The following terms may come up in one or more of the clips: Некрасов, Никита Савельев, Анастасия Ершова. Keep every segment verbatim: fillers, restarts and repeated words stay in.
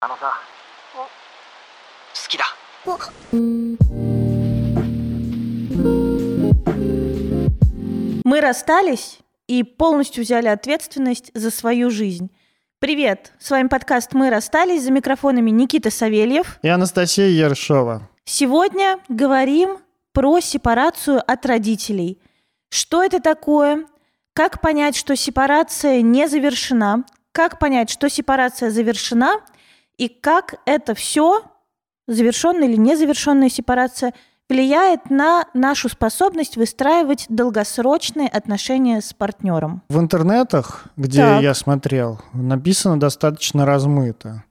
あのさ、好きだ。Мы расстались и полностью взяли ответственность за свою жизнь. Привет, с вами подкаст «Мы расстались», за микрофонами Никита Савельев и Анастасия Ершова. Сегодня говорим про сепарацию от родителей. Что это такое? Как понять, что сепарация не завершена? Как понять, что сепарация завершена? И как это все, завершенная или незавершенная сепарация, влияет на нашу способность выстраивать долгосрочные отношения с партнером. В интернетах, где так. я смотрел, написано достаточно размыто.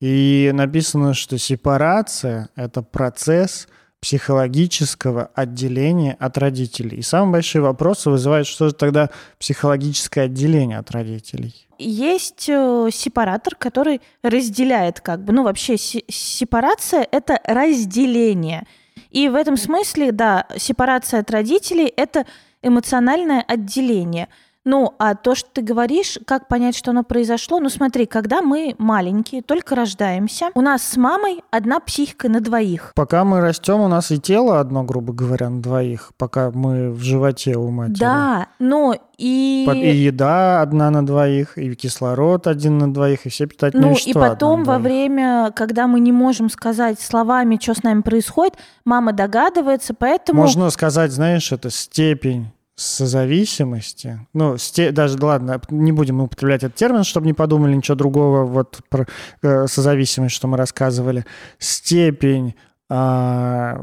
И написано, что сепарация – это процесс психологического отделения от родителей. И самые большие вопросы вызывают, что же тогда психологическое отделение от родителей. Есть сепаратор, который разделяет как бы. Ну, вообще, сепарация – это разделение. И в этом смысле, да, сепарация от родителей – это эмоциональное отделение. Ну, а то, что ты говоришь, как понять, что оно произошло? Ну, смотри, когда мы маленькие, только рождаемся, у нас с мамой одна психика на двоих. Пока мы растем, у нас и тело одно, грубо говоря, на двоих, пока мы в животе у матери. Да, но и... И еда одна на двоих, и кислород один на двоих, и все питательные ну, вещества. Ну, и потом во время, когда мы не можем сказать словами, что с нами происходит, мама догадывается, поэтому... Можно сказать, знаешь, это степень созависимости, ну, сте, даже, ладно, не будем употреблять этот термин, чтобы не подумали ничего другого, вот про э, созависимость, что мы рассказывали, степень, э,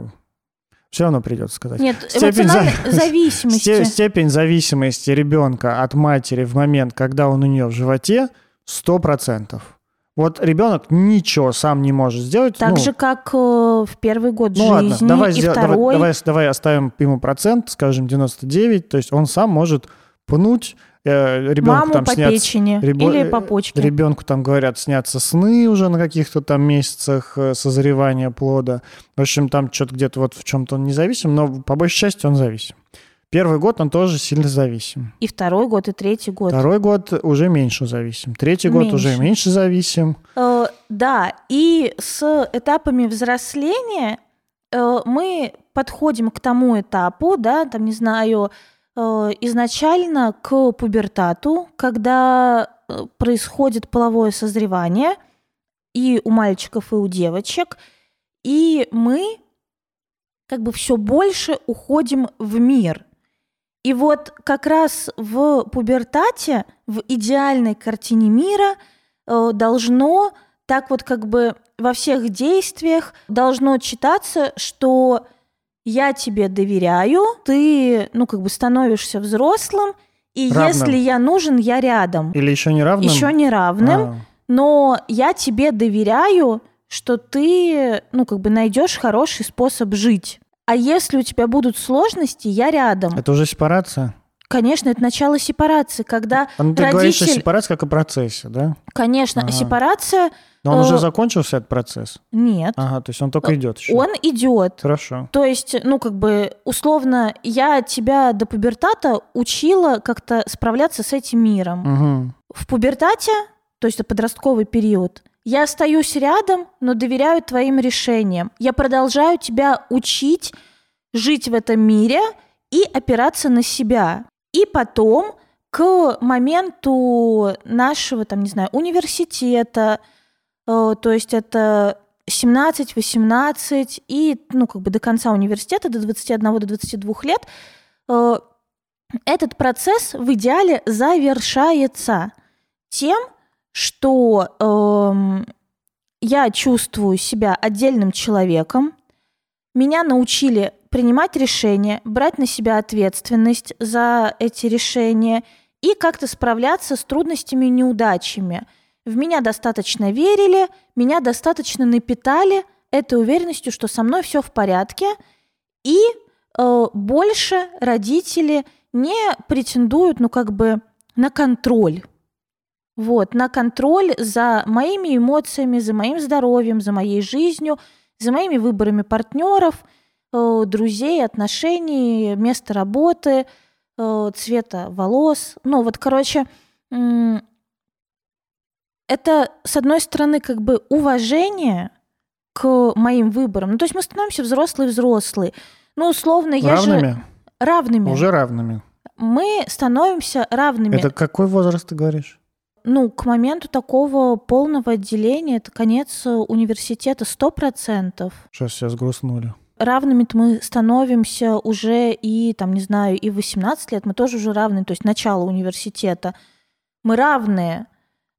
все равно придется сказать. Нет, степень эмоциональной зависимости. Степ, степень зависимости ребенка от матери в момент, когда он у нее в животе, сто процентов. Вот ребенок ничего сам не может сделать. Так ну, же, как э, в первый год ну, жизни, ладно, давай и сдел... второй. Давай, давай, давай оставим ему процент, скажем, девяносто девять. То есть он сам может пнуть э, ребенку. Маму там по снятся, печени ребо... или по почке. Ребенку там, говорят, снятся сны уже на каких-то там месяцах созревания плода. В общем, там что-то где-то вот в чем-то он независим, но по большей части он зависим. Первый год он тоже сильно зависим. И второй год, и третий год. Второй год уже меньше зависим. Третий меньше. год уже меньше зависим. Э, да, и с этапами взросления э, мы подходим к тому этапу, да, там, не знаю, э, изначально к пубертату, когда происходит половое созревание и у мальчиков, и у девочек, и мы как бы все больше уходим в мир. И вот как раз в пубертате, в идеальной картине мира, э, должно так вот как бы во всех действиях должно читаться, что я тебе доверяю, ты, ну, как бы становишься взрослым, и равным. Если я нужен, я рядом. Или еще не равным? Еще не равным, а. но я тебе доверяю, что ты, ну, как бы найдешь хороший способ жить. А если у тебя будут сложности, я рядом. Это уже сепарация? Конечно, это начало сепарации, когда а, ну, ты родитель... говоришь о сепарации как о процессе, да? Конечно, ага. сепарация... Но он э... уже закончился, этот процесс? Нет. Ага, то есть он только идет еще. Он идет. Хорошо. То есть, ну, как бы, условно, я тебя до пубертата учила как-то справляться с этим миром. Угу. В пубертате, то есть это подростковый период, я остаюсь рядом, но доверяю твоим решениям. Я продолжаю тебя учить жить в этом мире и опираться на себя. И потом, к моменту нашего, там, не знаю, университета, э, то есть это семнадцать-восемнадцать и, ну, как бы до конца университета, до двадцати одного двадцати двух лет, э, этот процесс в идеале завершается тем, что эм, я чувствую себя отдельным человеком, меня научили принимать решения, брать на себя ответственность за эти решения и как-то справляться с трудностями и неудачами. В меня достаточно верили, меня достаточно напитали этой уверенностью, что со мной все в порядке, и э, больше родители не претендуют, ну, как бы, на контроль. Вот, на контроль за моими эмоциями, за моим здоровьем, за моей жизнью, за моими выборами партнеров, э, друзей, отношений, места работы, э, цвета волос. Ну вот, короче, э, это, с одной стороны, как бы уважение к моим выборам. Ну, то есть мы становимся взрослые-взрослые. Ну, условно, я равными? же... Равными. Уже равными. Мы становимся равными. Это какой возраст, ты говоришь? Ну, к моменту такого полного отделения, это конец университета, сто процентов. Сейчас себя сгрустнули. Равными-то мы становимся уже и, там, не знаю, и в восемнадцать лет мы тоже уже равны, то есть начало университета. Мы равные.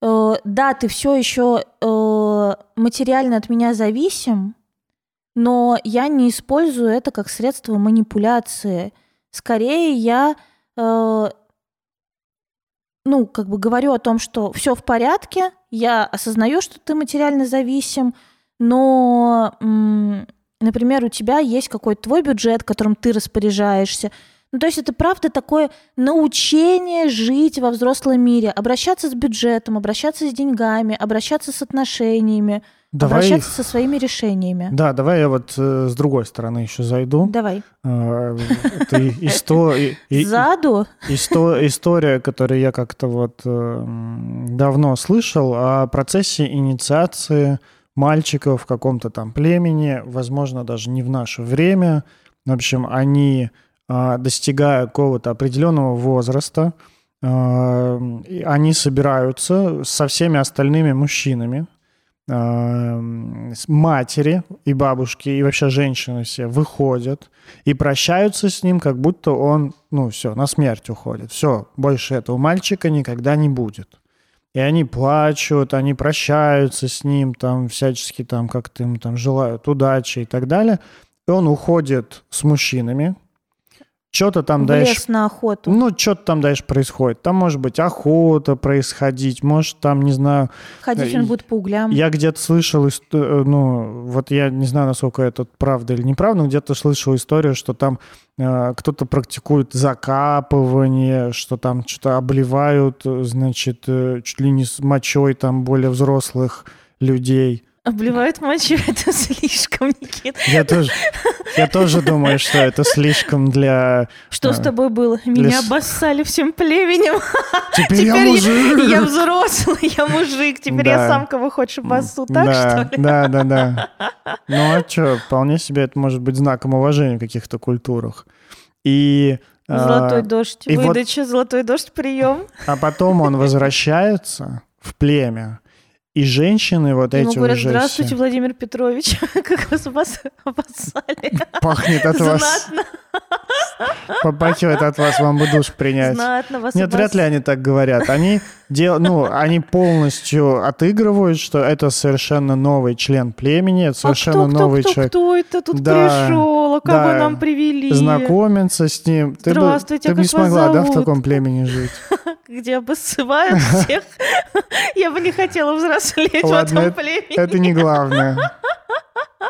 Э, да, ты все еще э, материально от меня зависим, но я не использую это как средство манипуляции. Скорее я... Э, ну, как бы говорю о том, что все в порядке, я осознаю, что ты материально зависим, но, например, у тебя есть какой-то твой бюджет, которым ты распоряжаешься. Ну, то есть это правда такое научение жить во взрослом мире, обращаться с бюджетом, обращаться с деньгами, обращаться с отношениями, давай... обращаться со своими решениями. Да, давай я вот э, с другой стороны еще зайду. Давай. Э, это и, исто... и, Заду? И, исто... История, которую я как-то вот э, давно слышал, о процессе инициации мальчиков в каком-то там племени, возможно, даже не в наше время. В общем, они... достигая какого-то определенного возраста, они собираются со всеми остальными мужчинами, матери и бабушки, и вообще женщины все выходят и прощаются с ним, как будто он, ну все, на смерть уходит. Все, больше этого мальчика никогда не будет. И они плачут, они прощаются с ним, там всячески там как-то им там желают удачи и так далее. И он уходит с мужчинами. Что-то там дальше. В лес на охоту. Ну, что-то там дальше происходит. Там может быть охота происходить, может там, не знаю... Ходить он будет по углям. Я где-то слышал, ну, вот я не знаю, насколько это правда или неправда, но где-то слышал историю, что там э, кто-то практикует закапывание, что там что-то обливают, значит, э, чуть ли не с мочой там более взрослых людей. Обливают мочу, это слишком, Никит. Я тоже, я тоже думаю, что это слишком для... Что а, с тобой было? Меня для... обоссали всем племенем. Теперь, теперь я мужик. Я, я взрослый, я мужик. Теперь да. Я сам кого хочешь обоссу, так да, что ли? Да, да, да. Ну а что, вполне себе это может быть знаком уважения в каких-то культурах. И... Золотой а, дождь, и выдача, вот, золотой дождь, прием. А потом он возвращается в племя. И женщины вот эти уже... Здравствуйте, все. Владимир Петрович, как вас обоссали. Пахнет от вас. Знатно. Попахивает от вас, вам бы душ принять. Знатно вас Нет, обоссали. Вряд ли они так говорят. Они, дел... ну, они полностью отыгрывают, что это совершенно новый член племени, это совершенно а кто, новый кто, человек. А кто, кто это тут да, пришел? А кого да, нам привели? Знакомиться с ним. Здравствуйте, ты бы, а ты бы не смогла, зовут? Да, в таком племени жить? Где обоссывают всех. Я бы не хотела взрослеть в этом племени. Это не главное.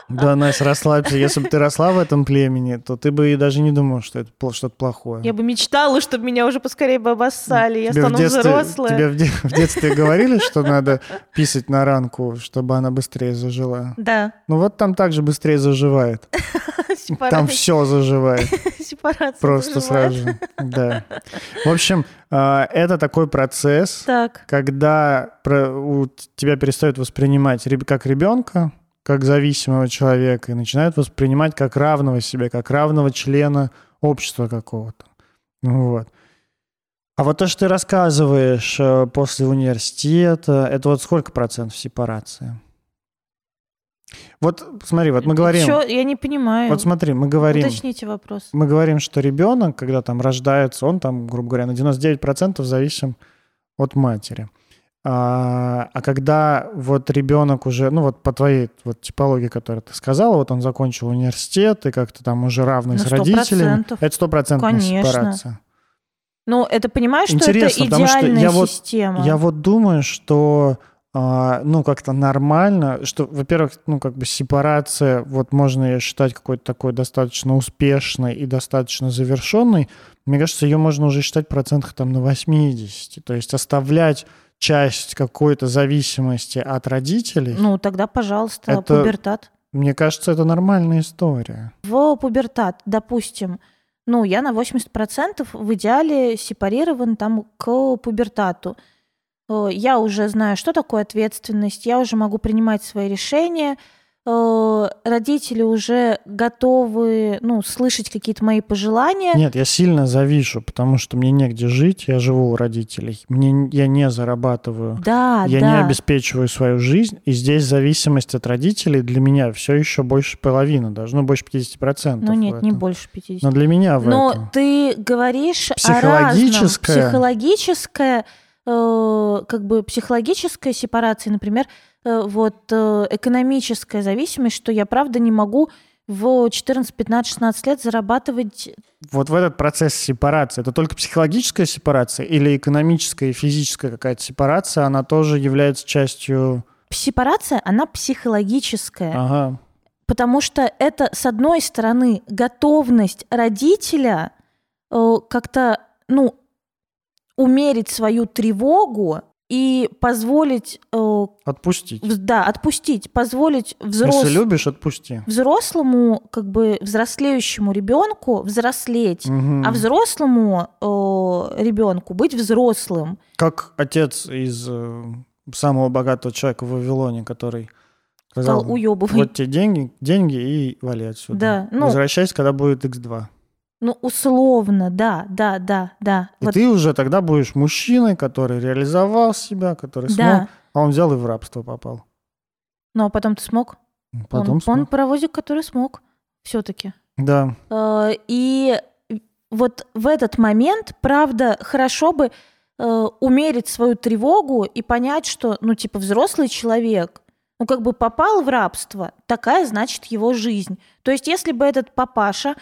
Да, Настя, расслабься. Если бы ты росла в этом племени, то ты бы и даже не думала, что это что-то плохое. Я бы мечтала, чтобы меня уже поскорее бы обоссали. Я стану взрослой. Тебе в детстве говорили, что надо писать на ранку, чтобы она быстрее зажила? Да. Ну вот там также быстрее заживает. Там все заживает. Просто сразу. Да. В общем, это такой процесс, когда тебя перестают воспринимать как ребенка, как зависимого человека, и начинают воспринимать как равного себе, как равного члена общества какого-то. Вот. А вот то, что ты рассказываешь после университета, это вот сколько процентов сепарации? Вот смотри, вот мы говорим... Чё? Я не понимаю. Вот смотри, мы говорим... Уточните вопрос. Мы говорим, что ребенок, когда там рождается, он там, грубо говоря, на девяносто девять процентов зависим от матери. А, а когда вот ребенок уже, ну вот по твоей вот типологии, которую ты сказала, вот он закончил университет и как-то там уже равный ну, с родителями, это стопроцентная сепарация. Ну это понимаешь, что интересно, это идеальная потому, что система. Я вот, я вот думаю, что а, ну как-то нормально, что, во-первых, ну как бы сепарация, вот можно ее считать какой-то такой достаточно успешной и достаточно завершенной. Мне кажется, ее можно уже считать в процентах там на восемьдесят, то есть оставлять часть какой-то зависимости от родителей... Ну, тогда, пожалуйста, это, пубертат. Мне кажется, это нормальная история. В пубертат, допустим, ну, я на восемьдесят процентов в идеале сепарирован там к пубертату. я уже знаю, что такое ответственность, я уже могу принимать свои решения, родители уже готовы, ну, слышать какие-то мои пожелания. Нет, я сильно завишу, потому что мне негде жить, я живу у родителей, мне, я не зарабатываю, да, я да. не обеспечиваю свою жизнь, и здесь зависимость от родителей для меня все еще больше половины, даже, ну, больше пятьдесят процентов. Ну нет, не больше пятидесяти процентов. Но для меня в Но этом. Но ты говоришь психологическое... о разном. Психологическое... как бы психологическая сепарация, например, вот экономическая зависимость, что я, правда, не могу в четырнадцать, пятнадцать, шестнадцать лет зарабатывать... Вот в этот процесс сепарации, это только психологическая сепарация или экономическая и физическая какая-то сепарация, она тоже является частью... Сепарация, она психологическая. Ага. Потому что это, с одной стороны, готовность родителя как-то, ну, умерить свою тревогу и позволить... Э, отпустить. В, да, отпустить. Позволить взрослому... Если любишь, отпусти. Взрослому, как бы взрослеющему ребенку взрослеть, угу. а взрослому э, ребенку быть взрослым. Как отец из э, самого богатого человека в Вавилоне, который... Сказал, уёбывай. Вот тебе деньги, деньги и вали отсюда. Да, ну... Возвращайся, когда будет икс два. Ну, условно, да, да, да, да. И вот. Ты уже тогда будешь мужчиной, который реализовал себя, который да. смог, а он взял и в рабство попал. Ну, а потом ты смог? Потом он, смог. Он паровозик, который смог все-таки. Да. И вот в этот момент, правда, хорошо бы умерить свою тревогу и понять, что, ну, типа, взрослый человек, ну, как бы попал в рабство, такая, значит, его жизнь. То есть если бы этот папаша...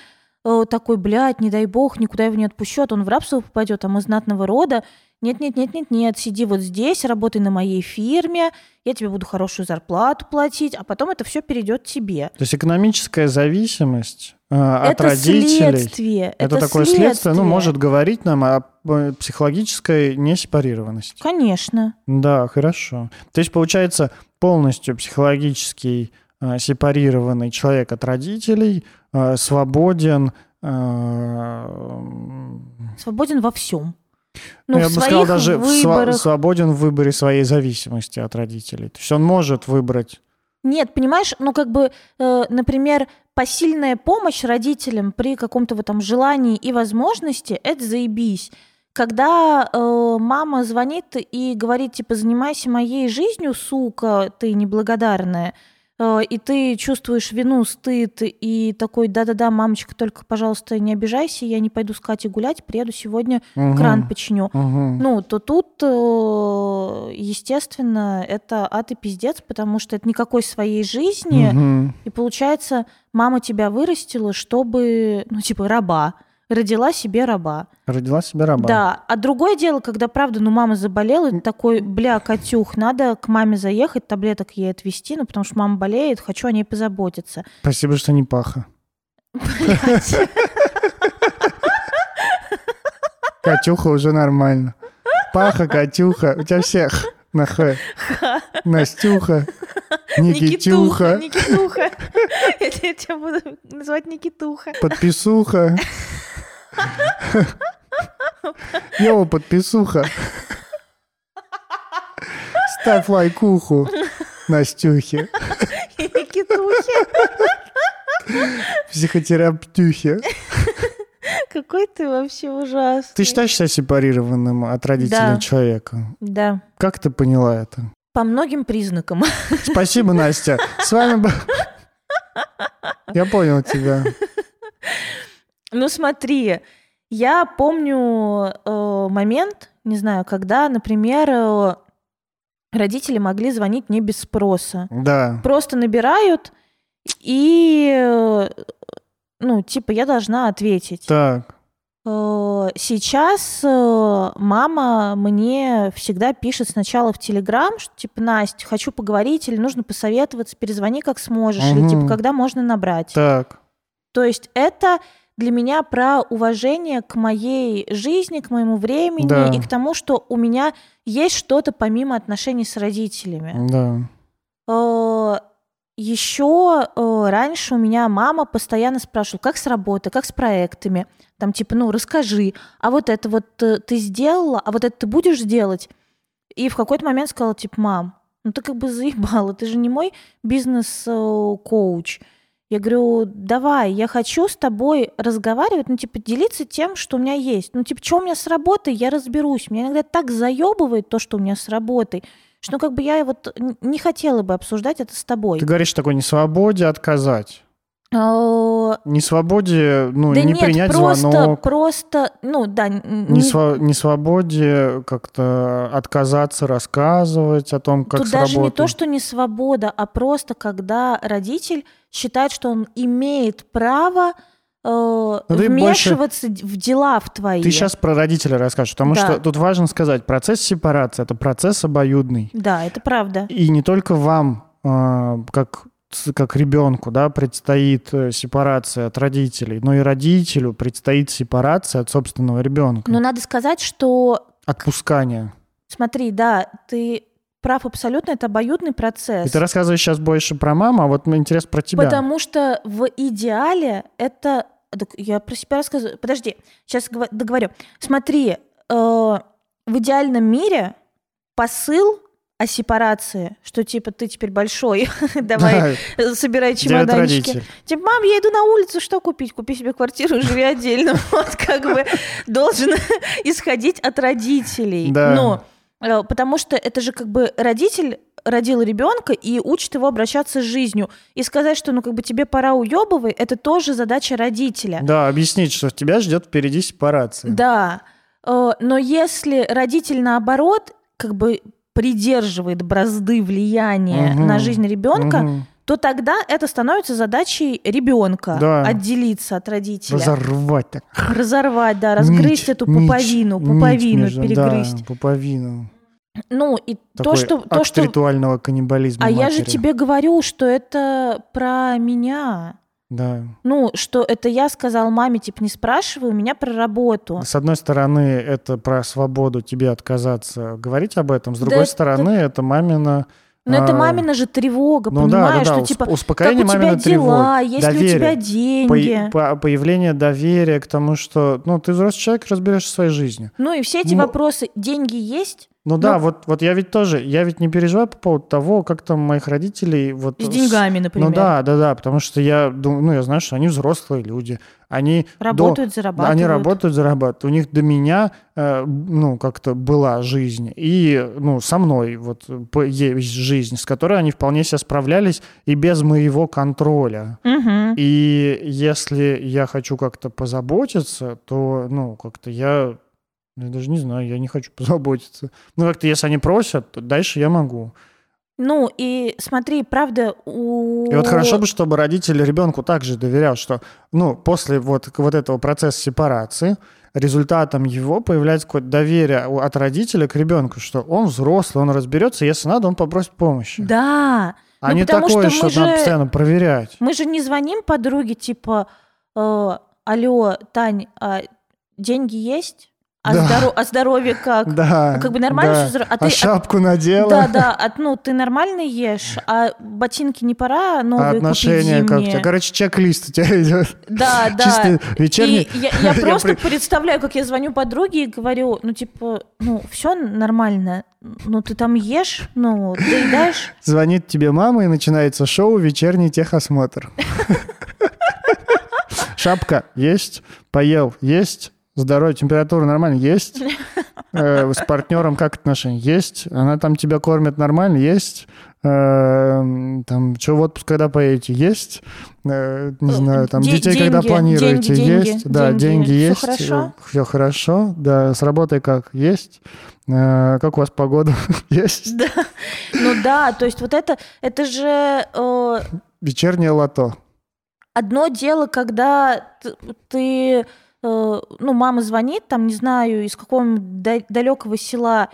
такой, блядь, не дай бог, никуда его не отпущет, он в рабство попадет, а мы знатного рода. Нет-нет-нет-нет-нет, сиди вот здесь, работай на моей фирме, я тебе буду хорошую зарплату платить, а потом это все перейдет тебе. То есть экономическая зависимость э, от это родителей. Следствие. Это, это такое следствие. следствие, ну, может говорить нам о психологической несепарированности. Конечно. Да, хорошо. То есть, получается, полностью психологический сепарированный человек от родителей, свободен... Свободен во всем. Ну, я бы сказал, даже в свободен в выборе своей зависимости от родителей. То есть он может выбрать... Нет, понимаешь, ну как бы, например, посильная помощь родителям при каком-то вот там желании и возможности – это заебись. Когда э, мама звонит и говорит, типа, занимайся моей жизнью, сука, ты неблагодарная, и ты чувствуешь вину, стыд, и такой, да-да-да, мамочка, только, пожалуйста, не обижайся, я не пойду с Катей гулять, приеду сегодня, угу, кран починю. Угу. Ну, то тут, естественно, это ад и пиздец, потому что это никакой своей жизни, угу. и получается, мама тебя вырастила, чтобы, ну, типа, раба. Родила себе раба. Родила себе раба. Да. А другое дело, когда, правда, ну, мама заболела, и такой, бля, Катюх, надо к маме заехать, таблеток ей отвезти, ну, потому что мама болеет, хочу о ней позаботиться. Спасибо, что не паха. Блядь. Катюха уже нормально. Паха, Катюха, у тебя всех на Х. Настюха. Никитюха. Никитюха. Я тебя буду называть Никитуха. Подписуха. Йоу, подписуха. Ставь лайкуху Настюхе. И Никитухе. Психотерапевтюхе. Какой ты вообще ужасный. Ты считаешь себя сепарированным от родителей да. человека? Да. Как ты поняла это? По многим признакам. Спасибо, Настя. С вами... Я понял тебя. Ну смотри, я помню э, момент, не знаю, когда, например, э, родители могли звонить мне без спроса. Да. Просто набирают и, э, ну, типа, я должна ответить. Так. Э, сейчас э, мама мне всегда пишет сначала в Телеграм, что, типа, Настя, хочу поговорить или нужно посоветоваться, перезвони как сможешь, угу. или, типа, когда можно набрать. Так. То есть это... для меня про уважение к моей жизни, к моему времени да. и к тому, что у меня есть что-то помимо отношений с родителями. Да. Еще раньше у меня мама постоянно спрашивала, как с работой, как с проектами, там типа, ну, расскажи, а вот это вот ты сделала, а вот это ты будешь делать? И в какой-то момент сказала, типа, мам, ну ты как бы заебала, ты же не мой бизнес-коуч. Я говорю, давай, я хочу с тобой разговаривать, ну, типа, делиться тем, что у меня есть. Ну, типа, что у меня с работой, я разберусь. Меня иногда так заебывает то, что у меня с работой, что, ну, как бы я вот не хотела бы обсуждать это с тобой. Ты говоришь такой несвободе отказать. Не свободе, ну, да не нет, принять просто, звонок. Просто, ну, да. Не, сва- не свободе как-то отказаться рассказывать о том, как сработать. Тут даже не то, что не свобода, а просто когда родитель считает, что он имеет право э, вмешиваться больше... в дела в твои. Ты сейчас про родителя расскажешь, потому да. что тут важно сказать, процесс сепарации – это процесс обоюдный. Да, это правда. И не только вам, э, как... как ребенку, да, предстоит сепарация от родителей, но и родителю предстоит сепарация от собственного ребенка. Но надо сказать, что... Отпускание. Смотри, да, ты прав абсолютно, это обоюдный процесс. И ты рассказываешь сейчас больше про маму, а вот мне интересно про тебя. Потому что в идеале это... Я про себя рассказываю. Подожди, сейчас договорю. Смотри, э, в идеальном мире посыл... о сепарации, что типа ты теперь большой, давай да. собирай чемоданчики. Типа, мам, я иду на улицу, что купить? Купи себе квартиру, живи отдельно. Вот как бы должен исходить от родителей. Да. Но, потому что это же как бы родитель родил ребенка и учит его обращаться с жизнью. И сказать, что ну как бы тебе пора уебывай, это тоже задача родителя. Да, объяснить, что тебя ждет впереди сепарация. Да, но если родитель наоборот как бы придерживает бразды влияния угу. на жизнь ребенка, угу. то тогда это становится задачей ребенка да. отделиться от родителя. Разорвать так. Разорвать, да, разгрызть нить, эту пуповину, нить, пуповину нить между, перегрызть. Да, пуповину. Ну, и такой то, что... Такой акт ритуального каннибализма матери. А я же тебе говорю, что это про меня. Да. Ну, что это я сказала маме, типа, не спрашивай у меня про работу. С одной стороны, это про свободу тебе отказаться говорить об этом, с другой да стороны, это, это мамина... Но а... это мамина же тревога, ну, понимаешь, да, да, да. что, типа, успокоение как у тебя дела, есть ли у тебя деньги. По- по- появление доверия к тому, что, ну, ты взрослый человек, разберешься в своей жизни. Ну, и все эти ну... вопросы, деньги есть? Ну да, ну, вот, вот я ведь тоже, я ведь не переживаю по поводу того, как там моих родителей... Вот, с деньгами, например. Ну да, да, да, потому что я думаю, ну я знаю, что они взрослые люди, они... Работают, до, зарабатывают. Они работают, зарабатывают. У них до меня, э, ну, как-то была жизнь, и, ну, со мной вот есть жизнь, с которой они вполне себе справлялись и без моего контроля. Угу. И если я хочу как-то позаботиться, то, ну, как-то я... Я даже не знаю, я не хочу позаботиться. Ну, как-то если они просят, то дальше я могу. Ну, и смотри, правда... У... И вот хорошо бы, чтобы родители ребенку также доверял, что, ну, после вот, вот этого процесса сепарации результатом его появляется какое-то доверие от родителя к ребенку, что он взрослый, он разберется, если надо, он попросит помощи. Да. А не такое, что, что надо же... постоянно проверять. Мы же не звоним подруге, типа, э, алло, Тань, а деньги есть? А, да. здоров... а здоровье как? Да, ну, как бы нормально да. здоров... а, ты... а шапку надела? Да, да, а, ну ты нормально ешь, а ботинки не пора новые отношения купить зимние. Короче, чек-лист у тебя идет. Да, да. Чистый вечерний. И я, я просто представляю, как я звоню подруге и говорю, ну типа, ну все нормально, ну ты там ешь, ну доедаешь. Звонит тебе мама и начинается шоу «Вечерний техосмотр». Шапка есть, поел есть. Здоровье, температура нормально? Есть. Э, с партнером как отношения? Есть. Она там тебя кормит нормально? Есть. Э, там, что в отпуск когда поедете? Есть. Э, не знаю, там, Д- детей деньги, когда планируете? Деньги, есть. Деньги, да, деньги, деньги есть. Все хорошо? Все хорошо. Да, с работой как? Есть. Э, как у вас погода? Есть. Да. Ну да, то есть вот это, это же... Э... Вечернее лото. Одно дело, когда ты... ну, мама звонит, там, не знаю, из какого-нибудь далекого села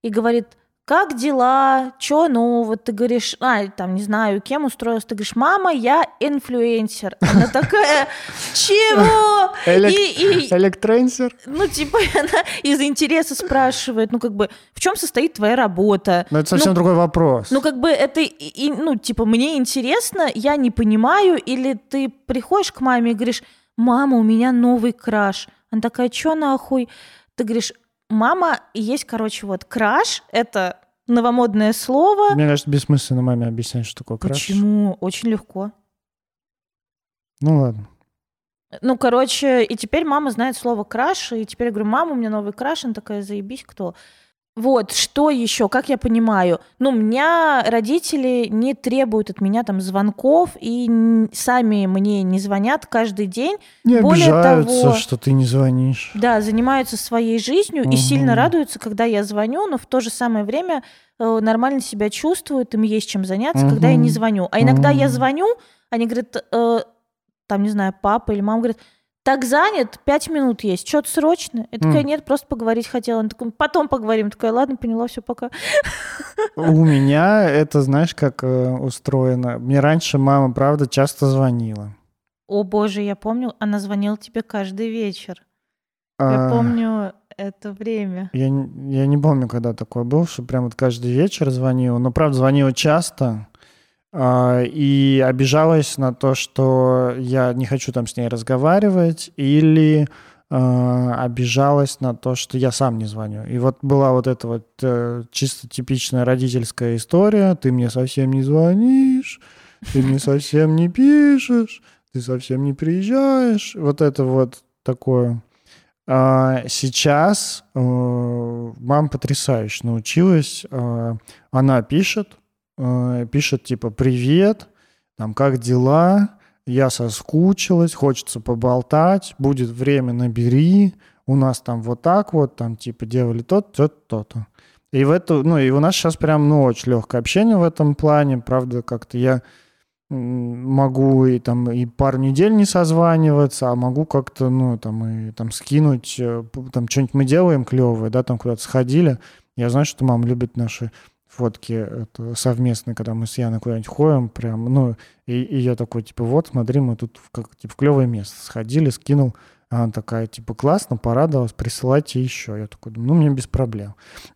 и говорит, как дела, чё нового, ты говоришь, а, там, не знаю, кем устроилась, ты говоришь, мама, я инфлюенсер. Она такая, чего? Электроинсер? Ну, типа, она из интереса спрашивает, ну, как бы, в чем состоит твоя работа? Ну, это совсем другой вопрос. Ну, как бы, это, ну, типа, мне интересно, я не понимаю, или ты приходишь к маме и говоришь, мама, у меня новый краш. Она такая, чё нахуй? Ты говоришь, Мама есть, короче, вот краш — это новомодное слово. Мне кажется, бессмысленно маме объяснять, что такое краш. Почему? Очень легко. Ну ладно. Ну, короче, и теперь мама знает слово краш, и теперь я говорю: мама, у меня новый краш, она такая: заебись, кто? Вот, что еще, как я понимаю, ну, у меня родители не требуют от меня там звонков, и сами мне не звонят каждый день. Не более обижаются, того, что ты не звонишь. Да, занимаются своей жизнью, угу, и сильно радуются, когда я звоню, но в то же самое время э, нормально себя чувствуют, им есть чем заняться, угу, когда я не звоню. А иногда, угу, я звоню, они говорят, э, там, не знаю, папа или мама говорит: так занят, пять минут есть, что-то срочно. Я такая: нет, просто поговорить хотела. Она такая: потом поговорим. Я такая: ладно, поняла, все, пока. У меня это, знаешь, как устроено. Мне раньше мама, правда, часто звонила. О боже, я помню, она звонила тебе каждый вечер. Я а... помню это время. Я, я не помню, когда такое было, что прям вот каждый вечер звонила. Но, правда, звонила часто. И обижалась на то, что я не хочу там с ней разговаривать, или э, обижалась на то, что я сам не звоню. И вот была вот эта вот э, чисто типичная родительская история: ты мне совсем не звонишь, ты мне совсем не пишешь, ты совсем не приезжаешь. Вот это вот такое. А сейчас э, мама потрясающе научилась. Э, она пишет, пишет типа: привет, там, как дела, я соскучилась, хочется поболтать, будет время, набери, у нас там вот так вот, там типа делали то-то, то-то. И в это, ну, и у нас сейчас прям, ну, очень легкое общение в этом плане, правда, как-то я могу и там и пару недель не созваниваться, а могу как-то, ну, там, и там скинуть, там, что-нибудь мы делаем клевое, да, там куда-то сходили, я знаю, что мама любит наши фотки это совместные, когда мы с Яной куда-нибудь ходим, прям, ну, и, и я такой, типа, вот, смотри, мы тут в, как, типа, в клевое место сходили, скинул, а она такая, типа, классно, порадовалась, присылайте еще. Я такой, ну, мне без проблем.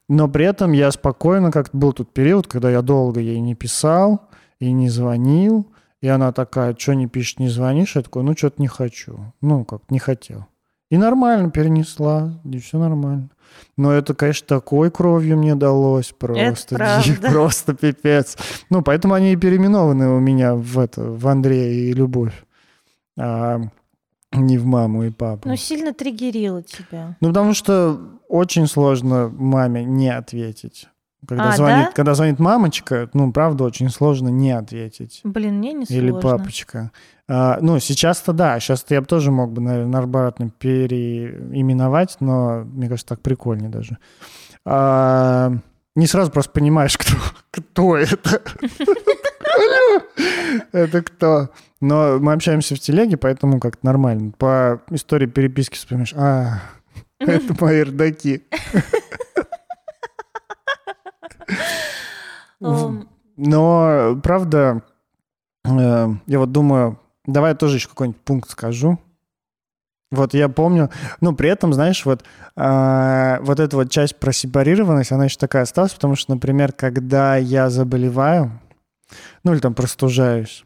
Но при этом я спокойно, как был тут период, когда я долго ей не писал и не звонил, и она такая: что не пишешь, не звонишь? Я такой: ну, что-то не хочу, ну, как, не хотел. И нормально перенесла, и все нормально. Но это, конечно, такой кровью мне далось просто, просто пипец. Ну, поэтому они и переименованы у меня в, это, в Андрея и Любовь, а не в маму и папу. Ну, сильно триггерило тебя. Ну, потому что очень сложно маме не ответить. Когда, а, звонит, да? Когда звонит мамочка, ну, правда, очень сложно не ответить. Блин, мне не сложно. Или папочка. А, ну, сейчас-то да, сейчас-то я бы тоже мог бы, наверное, обратно переименовать, но, мне кажется, так прикольнее даже. А, не сразу просто понимаешь, кто, кто это. Это кто? Но мы общаемся в телеге, поэтому как-то нормально. По истории переписки вспоминаешь: а, это мои родаки. Но, правда, э, я вот думаю, давай я тоже еще какой-нибудь пункт скажу. Вот я помню, ну, при этом, знаешь, вот, э, вот эта вот часть про сепарированность, она еще такая осталась, потому что, например, когда я заболеваю, ну, или там простужаюсь,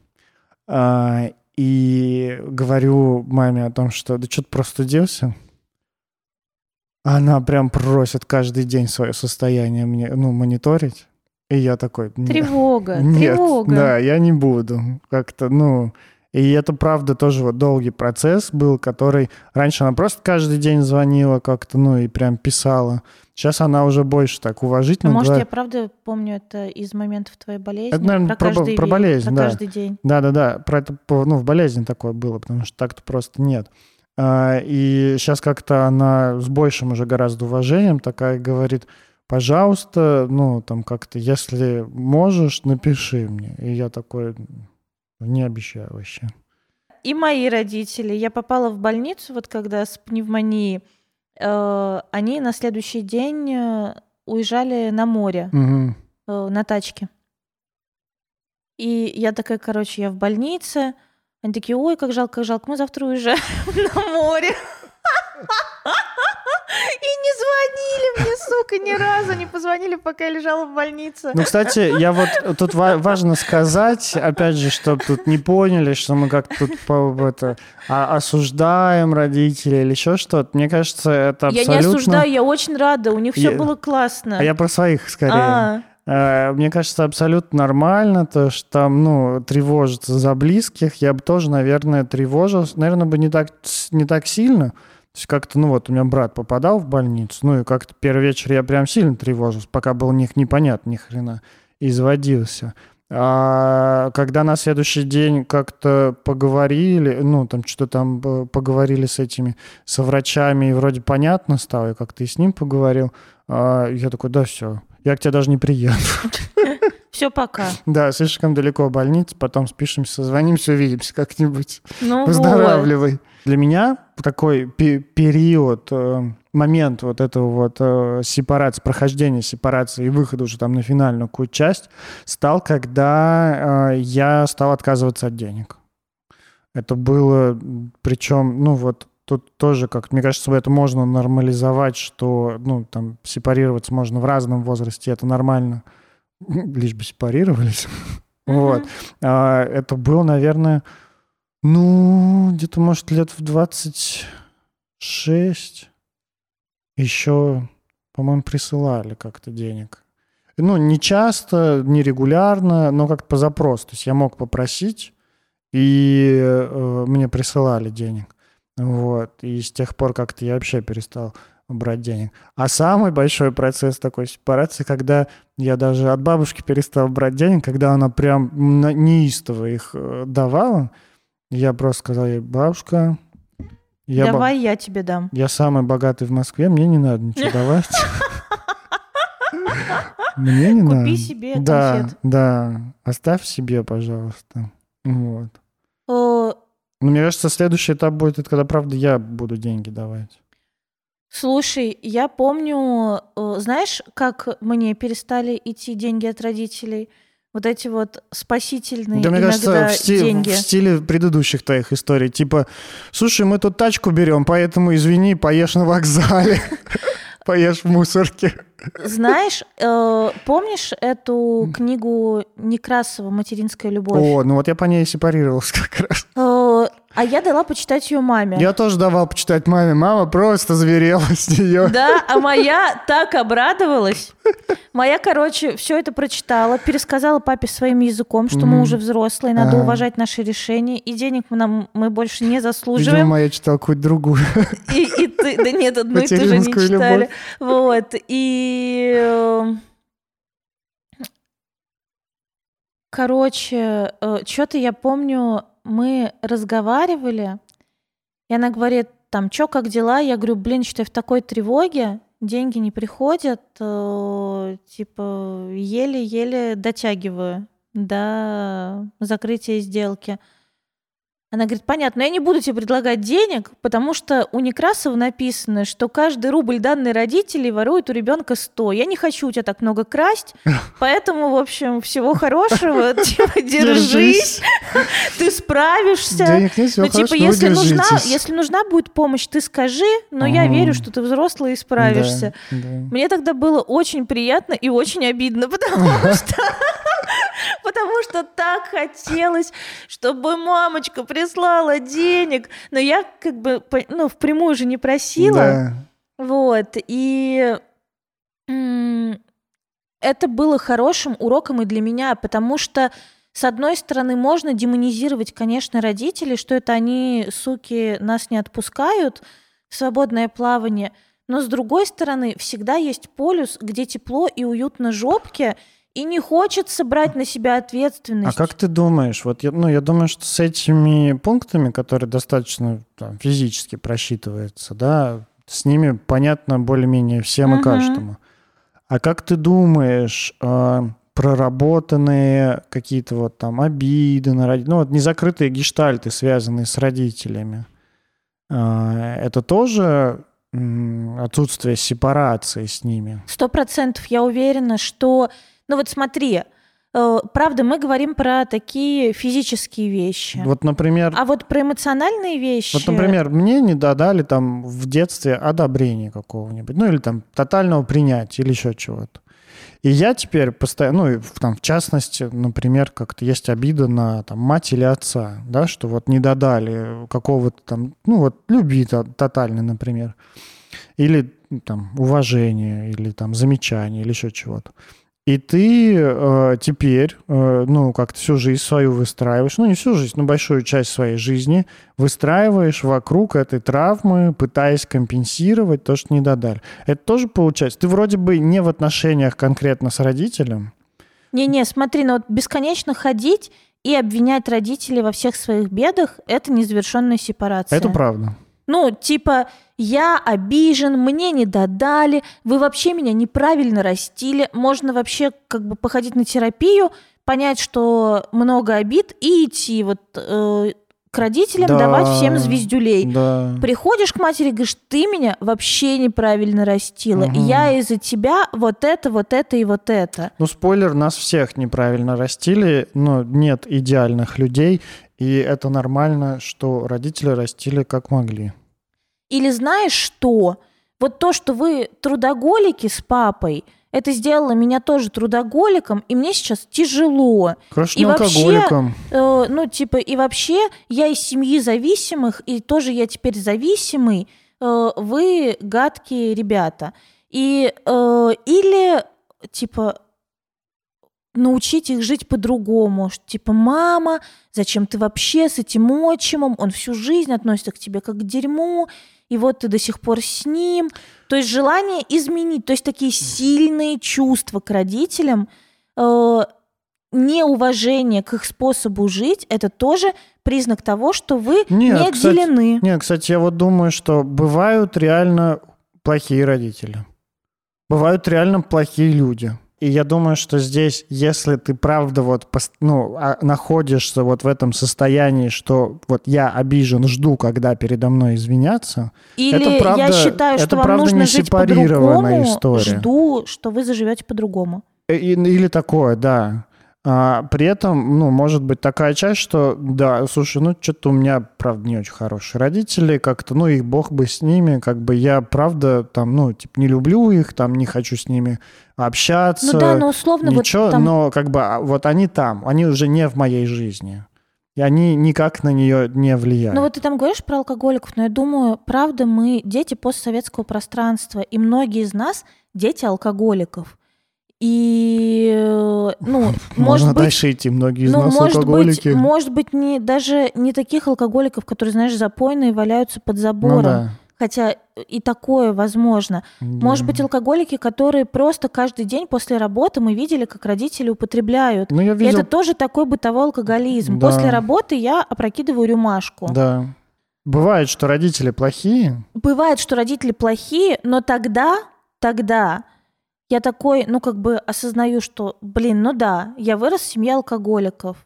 э, и говорю маме о том, что да что ты простудился, она прям просит каждый день свое состояние мне, ну, мониторить. И я такой: нет, тревога, нет, тревога. Да, я не буду. Как-то, ну... И это, правда, тоже вот долгий процесс был, который... Раньше она просто каждый день звонила как-то, ну, и прям писала. Сейчас она уже больше так уважительно... А может, говорит... я правда помню это из моментов твоей болезни? Это, наверное, про, про, про век, болезнь, про да. каждый день. Да-да-да, про это, ну, в болезни такое было, потому что так-то просто нет. И сейчас как-то она с большим уже гораздо уважением такая говорит: пожалуйста, ну, там как-то, если можешь, напиши мне. И я такой: не обещаю вообще. И мои родители. Я попала в больницу, вот когда с пневмонией. Э, они на следующий день уезжали на море, угу, э, на тачке. И я такая, короче, я в больнице. Они такие: ой, как жалко, как жалко, мы завтра уезжаем на море. И не звонили мне, сука, ни разу не позвонили, пока я лежала в больнице. Ну, кстати, я вот тут ва- важно сказать, опять же, чтобы тут не поняли, что мы как-то тут по, это, осуждаем родителей или еще что-то. Мне кажется, это абсолютно... Я не осуждаю, я очень рада, у них я... все было классно. А я про своих скорее. А-а-а. Мне кажется, абсолютно нормально, то, что там, ну, тревожиться за близких. Я бы тоже, наверное, тревожился. Наверное, бы не так, не так сильно. То есть как-то, ну вот, у меня брат попадал в больницу, ну и как-то первый вечер я прям сильно тревожился, пока был них непонятно ни хрена, изводился. А когда на следующий день как-то поговорили, ну, там, что-то там поговорили с этими, со врачами, и вроде понятно стало, я как-то и с ним поговорил, а я такой, да все, я к тебе даже не приеду. Все, пока. Да, слишком далеко больница, потом спишемся, созвонимся, увидимся как-нибудь. Ну, выздоравливай. Вот. Для меня такой пи- период, э, момент вот этого вот э, сепарации, прохождения сепарации и выхода уже там на финальную какую-то часть стал, когда э, я стал отказываться от денег. Это было, причем, ну вот, тут тоже, как мне кажется, это можно нормализовать, что, ну, там, сепарироваться можно в разном возрасте, это нормально. Лишь бы сепарировались. Mm-hmm. Вот. А, это было, наверное, ну, где-то, может, лет в двадцать шесть. Еще, по-моему, присылали как-то денег. Ну, не часто, не регулярно, но как-то по запросу. То есть я мог попросить, и э, мне присылали денег. Вот. И с тех пор как-то я вообще перестал брать денег. А самый большой процесс такой сепарации, когда я даже от бабушки перестал брать денег, когда она прям неистово их давала, я просто сказал ей, бабушка... Я давай б... я тебе дам. Я самый богатый в Москве, мне не надо ничего давать. Мне не надо. Купи себе конфет. Да, да. Оставь себе, пожалуйста. Вот. Мне кажется, следующий этап будет, когда, правда, я буду деньги давать. Слушай, я помню, знаешь, как мне перестали идти деньги от родителей? Вот эти вот спасительные да, иногда кажется, в сти- деньги. В стиле предыдущих твоих историй. Типа, слушай, мы тут тачку берем, поэтому, извини, поешь на вокзале, поешь в мусорке. Знаешь, помнишь эту книгу Некрасова «Материнская любовь»? О, ну вот я по ней сепарировался как раз. А я дала почитать ее маме. Я тоже давал почитать маме. Мама просто зверела с нее. Да, а моя так обрадовалась. Моя, короче, все это прочитала, пересказала папе своим языком, что mm-hmm. мы уже взрослые, надо А-а-а. уважать наши решения, и денег мы, нам, мы больше не заслуживаем. Видимо, я читала какую-то другую. И, и ты, да нет, одну и ту же не читали. Вот, и... Короче, что-то я помню... Мы разговаривали, и она говорит, там, чё, как дела? Я говорю, блин, что я в такой тревоге, деньги не приходят, э, типа, еле-еле дотягиваю до закрытия сделки. Она говорит, понятно, но я не буду тебе предлагать денег, потому что у Некрасова написано, что каждый рубль данные родителей ворует у ребенка сто. Я не хочу у тебя так много красть, поэтому, в общем, всего хорошего, типа, держись, ты справишься. Ну, типа, если нужна будет помощь, ты скажи, но я верю, что ты взрослый и справишься. Мне тогда было очень приятно и очень обидно, потому что... Потому что так хотелось, чтобы мамочка прислала денег. Но я как бы, ну, впрямую же не просила. Да. Вот. И м- это было хорошим уроком и для меня, потому что, с одной стороны, можно демонизировать, конечно, родителей, что это они, суки, нас не отпускают в свободное плавание. Но, с другой стороны, всегда есть полюс, где тепло и уютно жопке, и не хочется брать на себя ответственность. А как ты думаешь? Вот я, ну, я думаю, что с этими пунктами, которые достаточно там, физически просчитываются, да, с ними понятно более-менее всем uh-huh. и каждому. А как ты думаешь, э, проработанные какие-то вот там обиды на родителей, ну вот незакрытые гештальты, связанные с родителями, э, это тоже э, отсутствие сепарации с ними? Сто процентов я уверена, что... Ну вот смотри, правда, мы говорим про такие физические вещи. Вот, например... А вот про эмоциональные вещи... Вот, например, мне не додали там в детстве одобрения какого-нибудь, ну или там тотального принятия или еще чего-то. И я теперь постоянно, ну, там, в частности, например, как-то есть обида на там, мать или отца, да, что вот не додали какого-то там, ну, вот любви тотальной, например, или там уважения, или там замечания, или еще чего-то. И ты э, теперь, э, ну, как-то всю жизнь свою выстраиваешь, ну, не всю жизнь, но большую часть своей жизни выстраиваешь вокруг этой травмы, пытаясь компенсировать то, что не додали. Это тоже получается. Ты вроде бы не в отношениях конкретно с родителем. Не-не, смотри, ну, вот бесконечно ходить и обвинять родителей во всех своих бедах – это незавершенная сепарация. Это правда. Ну, типа, я обижен, мне не додали, вы вообще меня неправильно растили. Можно вообще как бы походить на терапию, понять, что много обид, и идти вот э, к родителям, да, давать всем звездюлей. Да. Приходишь к матери и говоришь, ты меня вообще неправильно растила, угу. И я из-за тебя вот это, вот это и вот это. Ну, спойлер, нас всех неправильно растили, но нет идеальных людей. И это нормально, что родители растили как могли. Или знаешь что? Вот то, что вы трудоголики с папой, это сделало меня тоже трудоголиком, и мне сейчас тяжело. Хорошо, и не алкоголиком. Вообще, э, ну, типа, и вообще я из семьи зависимых, и тоже я теперь зависимый. Э, вы гадкие ребята. И, э, или, типа... научить их жить по-другому. Типа, мама, зачем ты вообще с этим отчимом? Он всю жизнь относится к тебе как к дерьму, и вот ты до сих пор с ним. То есть желание изменить, то есть такие сильные чувства к родителям, э, неуважение к их способу жить, это тоже признак того, что вы нет, не отделены. Кстати, нет, кстати, я вот думаю, что бывают реально плохие родители. Бывают реально плохие люди. И я думаю, что здесь, если ты правда вот, ну, находишься вот в этом состоянии, что вот я обижен, жду, когда передо мной извинятся, или это правда, я считаю, что это вам правда нужно не жить сепарированная история. Жду, что вы заживете по-другому. Или такое, да. А при этом, ну, может быть такая часть, что, да, слушай, ну, что-то у меня, правда, не очень хорошие родители, как-то, ну, их бог бы с ними, как бы я, правда, там, ну, типа, не люблю их, там, не хочу с ними общаться, ну, да, но условно ничего, вот там... но, как бы, вот они там, они уже не в моей жизни, и они никак на нее не влияют. Ну, вот ты там говоришь про алкоголиков, но я думаю, правда, мы дети постсоветского пространства, и многие из нас дети алкоголиков. И, ну, можно может быть, дальше идти, многие из ну, нас может алкоголики. Быть, может быть, не, даже не таких алкоголиков, которые, знаешь, запойные валяются под забором. Ну, да. Хотя и такое возможно. Да. Может быть, алкоголики, которые просто каждый день после работы мы видели, как родители употребляют. Ну, я видел... Это тоже такой бытовой алкоголизм. Да. После работы я опрокидываю рюмашку. Да. Бывает, что родители плохие. Бывает, что родители плохие, но тогда, тогда... Я такой, ну, как бы осознаю, что, блин, ну да, я вырос в семье алкоголиков.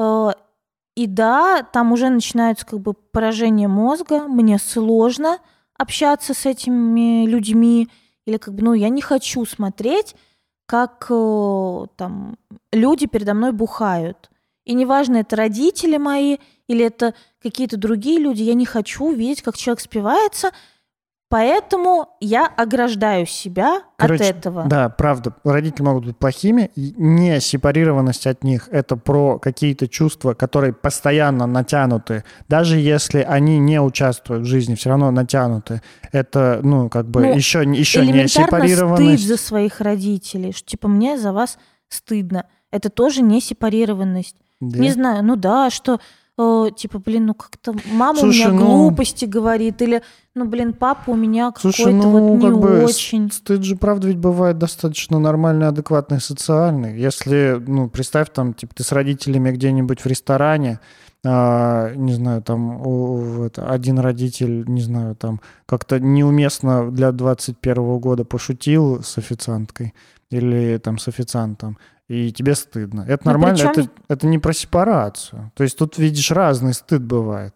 И да, там уже начинаются как бы поражения мозга, мне сложно общаться с этими людьми, или как бы, ну, я не хочу смотреть, как там люди передо мной бухают. И неважно, это родители мои или это какие-то другие люди, я не хочу видеть, как человек спивается. Поэтому я ограждаю себя Короче, от этого. Да, правда. Родители могут быть плохими. Не сепарированность от них. Это про какие-то чувства, которые постоянно натянуты. Даже если они не участвуют в жизни, все равно натянуты. Это, ну, как бы ну, еще, еще не сепарированность. Стыд за своих родителей. Что, типа, мне за вас стыдно. Это тоже не сепарированность. Да. Не знаю, ну да, что... типа, блин, ну как-то мама Слушай, у меня ну... глупости говорит, или, ну, блин, папа у меня Слушай, какой-то ну, вот не как бы очень. Стыд же, правда, ведь бывает достаточно нормальный, адекватный, социальный. Если, ну, представь, там, типа, ты с родителями где-нибудь в ресторане, а, не знаю, там, у, это, один родитель, не знаю, там, как-то неуместно для двадцать первого года пошутил с официанткой или, там, с официантом, и тебе стыдно. Это но нормально, причем... это, это не про сепарацию. То есть тут, видишь, разный стыд бывает.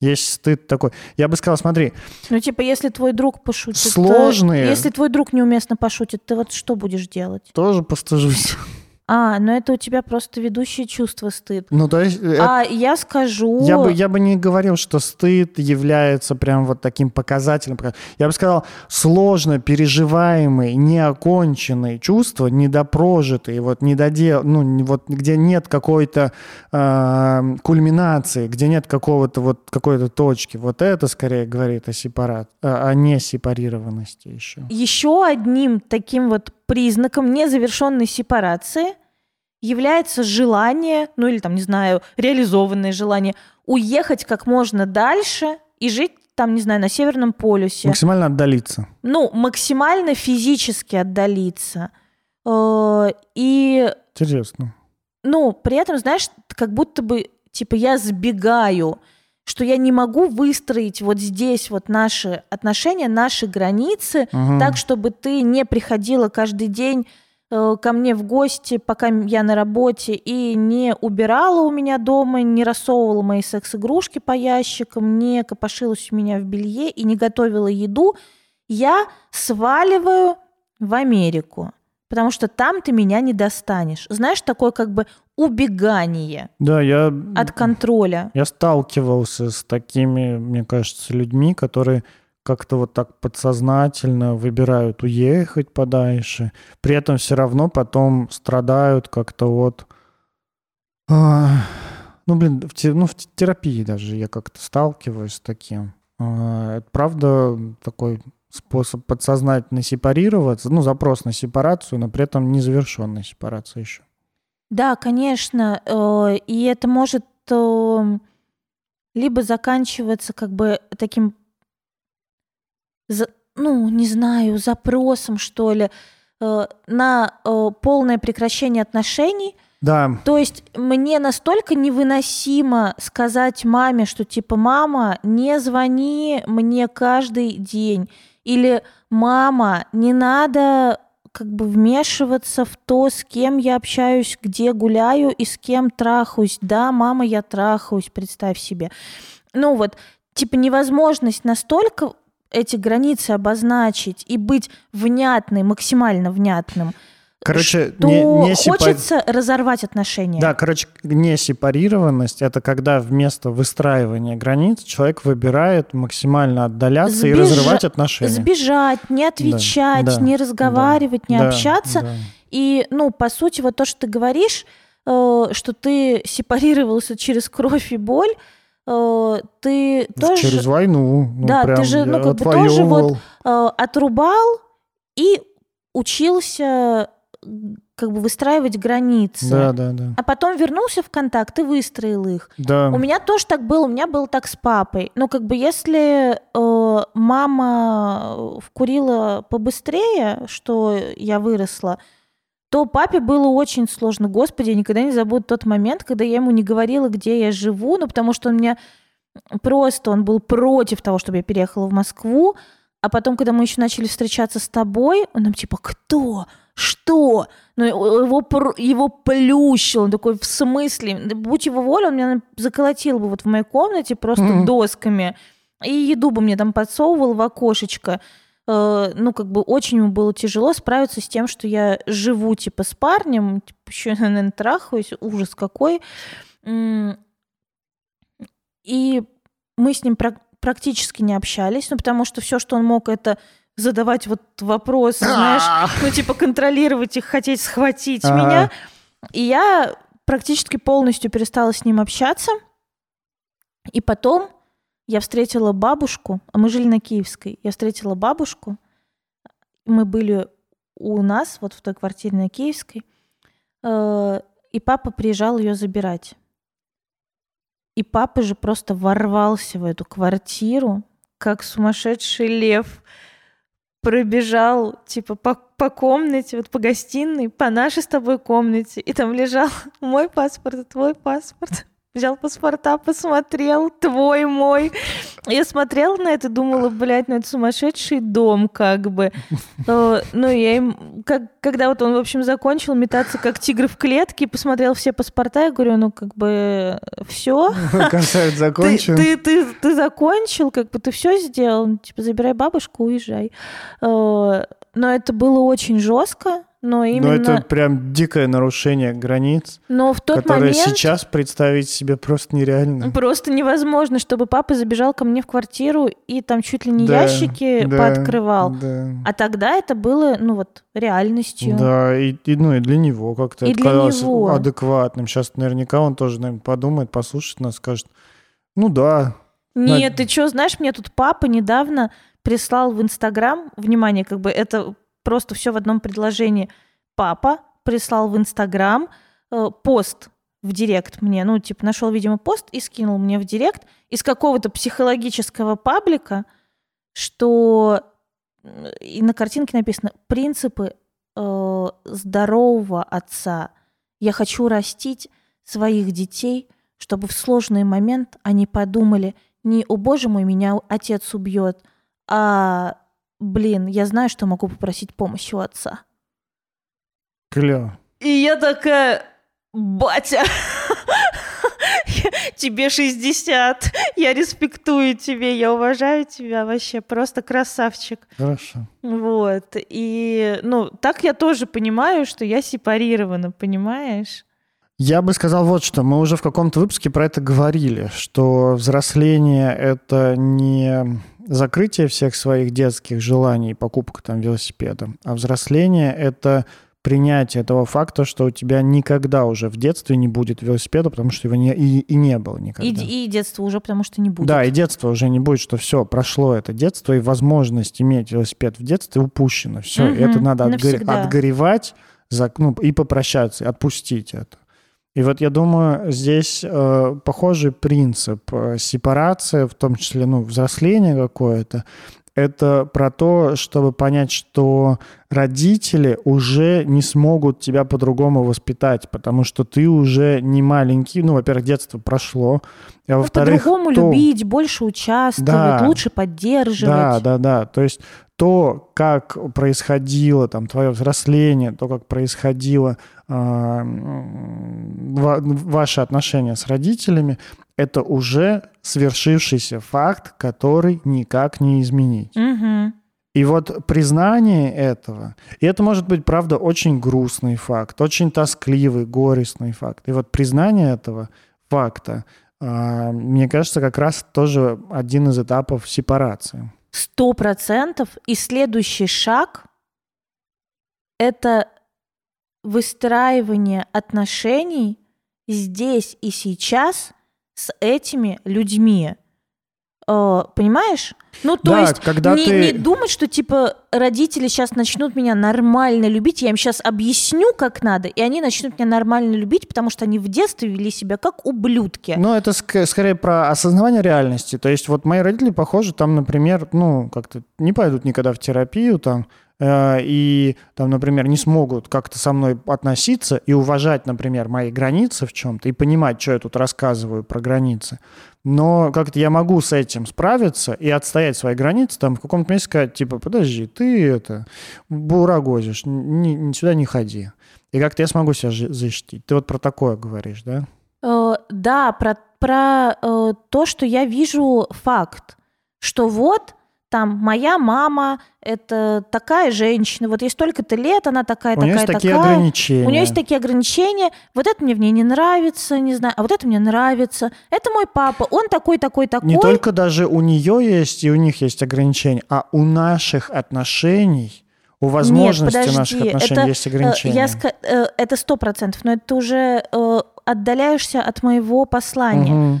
Есть стыд такой. Я бы сказал, смотри... Ну, типа, если твой друг пошутит... Сложные... То, если твой друг неуместно пошутит, ты вот что будешь делать? Тоже постыжусь. А, ну это у тебя просто ведущее чувство стыд. Ну, то есть, а это... я скажу... Я бы, я бы не говорил, что стыд является прям вот таким показателем. Я бы сказал, сложно переживаемые, неоконченные чувства, недопрожитые, вот недодел... ну, вот, где нет какой-то э, кульминации, где нет какого-то вот какой-то точки. Вот это скорее говорит о сепарат... о несепарированности еще. Еще одним таким вот признаком незавершенной сепарации является желание, ну или там, не знаю, реализованное желание уехать как можно дальше и жить там, не знаю, на Северном полюсе. Максимально отдалиться. Ну, максимально физически отдалиться. И... Интересно. Ну, при этом, знаешь, как будто бы, типа, я сбегаю, что я не могу выстроить вот здесь вот наши отношения, наши границы, угу. так, чтобы ты не приходила каждый день э, ко мне в гости, пока я на работе, и не убирала у меня дома, не рассовывала мои секс-игрушки по ящикам, не копошилась у меня в белье и не готовила еду, я сваливаю в Америку, потому что там ты меня не достанешь. Знаешь, такое как бы убегание да, я, от контроля. Я сталкивался с такими, мне кажется, людьми, которые как-то вот так подсознательно выбирают уехать подальше, при этом все равно потом страдают как-то вот... Ну, блин, в, ну, в терапии даже я как-то сталкиваюсь с таким. Это правда такой... способ подсознательно сепарироваться, ну, запрос на сепарацию, но при этом незавершенная сепарация еще. Да, конечно, и это может либо заканчиваться как бы таким, ну, не знаю, запросом, что ли, на полное прекращение отношений. Да. То есть мне настолько невыносимо сказать маме, что типа «мама, не звони мне каждый день», или «мама, не надо как бы вмешиваться в то, с кем я общаюсь, где гуляю и с кем трахаюсь. Да, мама, я трахаюсь, представь себе». Ну вот, типа невозможность настолько эти границы обозначить и быть внятной, максимально внятным, короче, что не, не хочется сепар... разорвать отношения. Да, короче, несепарированность — это когда вместо выстраивания границ человек выбирает максимально отдаляться Сбеж... и разрывать отношения. Сбежать, не отвечать, да, не да, разговаривать, да, не да, общаться. Да. И, ну, по сути, вот то, что ты говоришь, э, что ты сепарировался через кровь и боль, э, ты тоже... Через войну. Ну, да, прям ты же ну, как бы тоже вот, э, отрубал и учился... как бы выстраивать границы. Да, да, да. А потом вернулся в контакт и выстроил их. Да. У меня тоже так было, у меня было так с папой. Но как бы если э, мама вкурила побыстрее, что я выросла, то папе было очень сложно. Господи, я никогда не забуду тот момент, когда я ему не говорила, где я живу, ну потому что он меня просто, он был против того, чтобы я переехала в Москву. А потом, когда мы еще начали встречаться с тобой, он нам типа «Кто? Что?» Ну, его, его плющил. Он такой, в смысле? Будь его воля, он меня заколотил бы вот в моей комнате просто mm-hmm. досками. И еду бы мне там подсовывал в окошечко. Э, ну, как бы очень ему было тяжело справиться с тем, что я живу типа с парнем. Типа, еще, наверное, трахаюсь. Ужас какой. И мы с ним практически не общались. Ну, потому что все, что он мог, это... задавать вот вопросы, знаешь, ну, типа, контролировать их, хотеть схватить меня. И я практически полностью перестала с ним общаться. И потом я встретила бабушку, а мы жили на Киевской, я встретила бабушку, мы были у нас вот в той квартире на Киевской, и папа приезжал ее забирать. И папа же просто ворвался в эту квартиру, как сумасшедший лев, пробежал, типа, по, по комнате, вот по гостиной, по нашей с тобой комнате, и там лежал мой паспорт, твой паспорт. Взял паспорта, посмотрел, твой, мой. Я смотрела на это, думала, блядь, ну это сумасшедший дом, как бы. Ну, я им... Как, когда вот он, в общем, закончил метаться, как тигр в клетке, посмотрел все паспорта, я говорю, ну, как бы, все. Концерт закончил. Ты, ты, ты, ты закончил, как бы, ты все сделал. Типа, забирай бабушку, уезжай. Но это было очень жестко. Но, именно... Но это прям дикое нарушение границ, но в тот которое момент... сейчас представить себе просто нереально. Просто невозможно, чтобы папа забежал ко мне в квартиру и там чуть ли не да, ящики да, пооткрывал. Да. А тогда это было, ну вот, реальностью. Да, и, и, ну, и для него как-то и это казалось него. адекватным. Сейчас наверняка он тоже, наверное, подумает, послушает нас, скажет, ну да. Нет, на... ты что, знаешь, мне тут папа недавно прислал в Инстаграм, внимание, как бы это... Просто все в одном предложении. Папа прислал в Инстаграм э, пост в директ мне. Ну, типа, нашел, видимо, пост и скинул мне в директ из какого-то психологического паблика, что и на картинке написано «Принципы э, здорового отца. Я хочу растить своих детей, чтобы в сложный момент они подумали не «О, боже мой, меня отец убьет», а блин, я знаю, что могу попросить помощи у отца. Клево. И я такая, батя, тебе шестьдесят, я респектую тебя, я уважаю тебя вообще, просто красавчик. Хорошо. Вот, и, ну, так я тоже понимаю, что я сепарирована, понимаешь? Я бы сказал вот что, мы уже в каком-то выпуске про это говорили, что взросление – это не закрытие всех своих детских желаний, покупка там велосипеда, а взросление – это принятие того факта, что у тебя никогда уже в детстве не будет велосипеда, потому что его не, и, и не было никогда. И, и детства уже, потому что не будет. Да, и детства уже не будет, что все, прошло это детство, и возможность иметь велосипед в детстве упущена. Все, mm-hmm. это надо отго- отгоревать за, ну, и попрощаться, отпустить это. И вот я думаю, здесь э, похожий принцип. Сепарация, в том числе ну, взросление какое-то, это про то, чтобы понять, что родители уже не смогут тебя по-другому воспитать, потому что ты уже не маленький. Ну, во-первых, детство прошло. А ну, во-вторых, по-другому то... любить, больше участвовать, да, лучше поддерживать. Да, да, да. То есть то, как происходило там, твое взросление, то, как происходило э, ва- ваши отношения с родителями, это уже свершившийся факт, который никак не изменить. Угу. И вот признание этого, и это может быть, правда, очень грустный факт, очень тоскливый, горестный факт. И вот признание этого факта, э, мне кажется, как раз тоже один из этапов сепарации. Сто процентов. И следующий шаг – это выстраивание отношений здесь и сейчас с этими людьми. Э, понимаешь? Ну, то да, есть когда не, ты... не думать, что типа родители сейчас начнут меня нормально любить, я им сейчас объясню, как надо, и они начнут меня нормально любить, потому что они в детстве вели себя как ублюдки. Ну, это ск- скорее про осознавание реальности. То есть вот мои родители, похоже, там, например, ну, как-то не пойдут никогда в терапию, там, э- и, там, например, не смогут как-то со мной относиться и уважать, например, мои границы в чем-то, и понимать, что я тут рассказываю про границы. Но как-то я могу с этим справиться и отстоять свои границы, там в каком-то месте сказать, типа, подожди, ты это, бурагозишь, ни, сюда не ходи. И как-то я смогу себя защитить. Ты вот про такое говоришь, да? Э, да, про, про э, то, что я вижу факт, что вот там моя мама, это такая женщина, вот ей столько-то лет, она такая, такая, такая. У нее есть такие ограничения. У нее есть такие ограничения. Вот это мне в ней не нравится, не знаю, а вот это мне нравится. Это мой папа, он такой, такой, такой. Не только даже у нее есть и у них есть ограничения, а у наших отношений, у возможности Нет, подожди, наших отношений это, есть ограничения. Я, это сто процентов, но это уже отдаляешься от моего послания. Угу.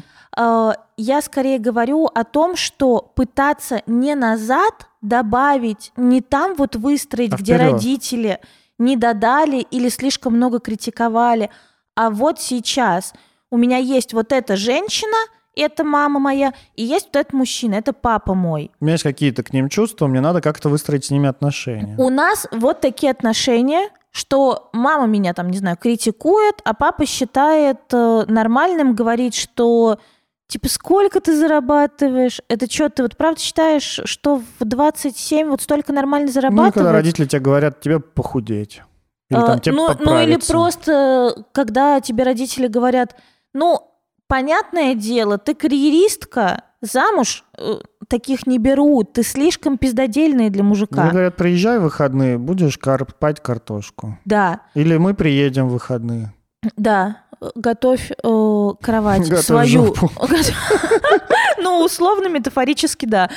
Я скорее говорю о том, что пытаться не назад добавить, не там вот выстроить, а где вперед. Родители не додали или слишком много критиковали, а вот сейчас у меня есть вот эта женщина, это мама моя, и есть вот этот мужчина, это папа мой. У меня есть какие-то к ним чувства, мне надо как-то выстроить с ними отношения. У нас вот такие отношения, что мама меня там, не знаю, критикует, а папа считает нормальным говорить, что... Типа, сколько ты зарабатываешь? Это что, ты вот правда считаешь, что в двадцать семь вот столько нормально зарабатывать? Ну, когда родители тебе говорят, тебе похудеть. Или а, там тебе ну, ну, или просто, когда тебе родители говорят, ну, понятное дело, ты карьеристка, замуж, таких не берут. Ты слишком пиздодельный для мужика. Мне говорят, приезжай в выходные, будешь карпать картошку. Да. Или мы приедем в выходные. Да. Готовь э, кровать Готовь свою. Ну, условно, метафорически, да.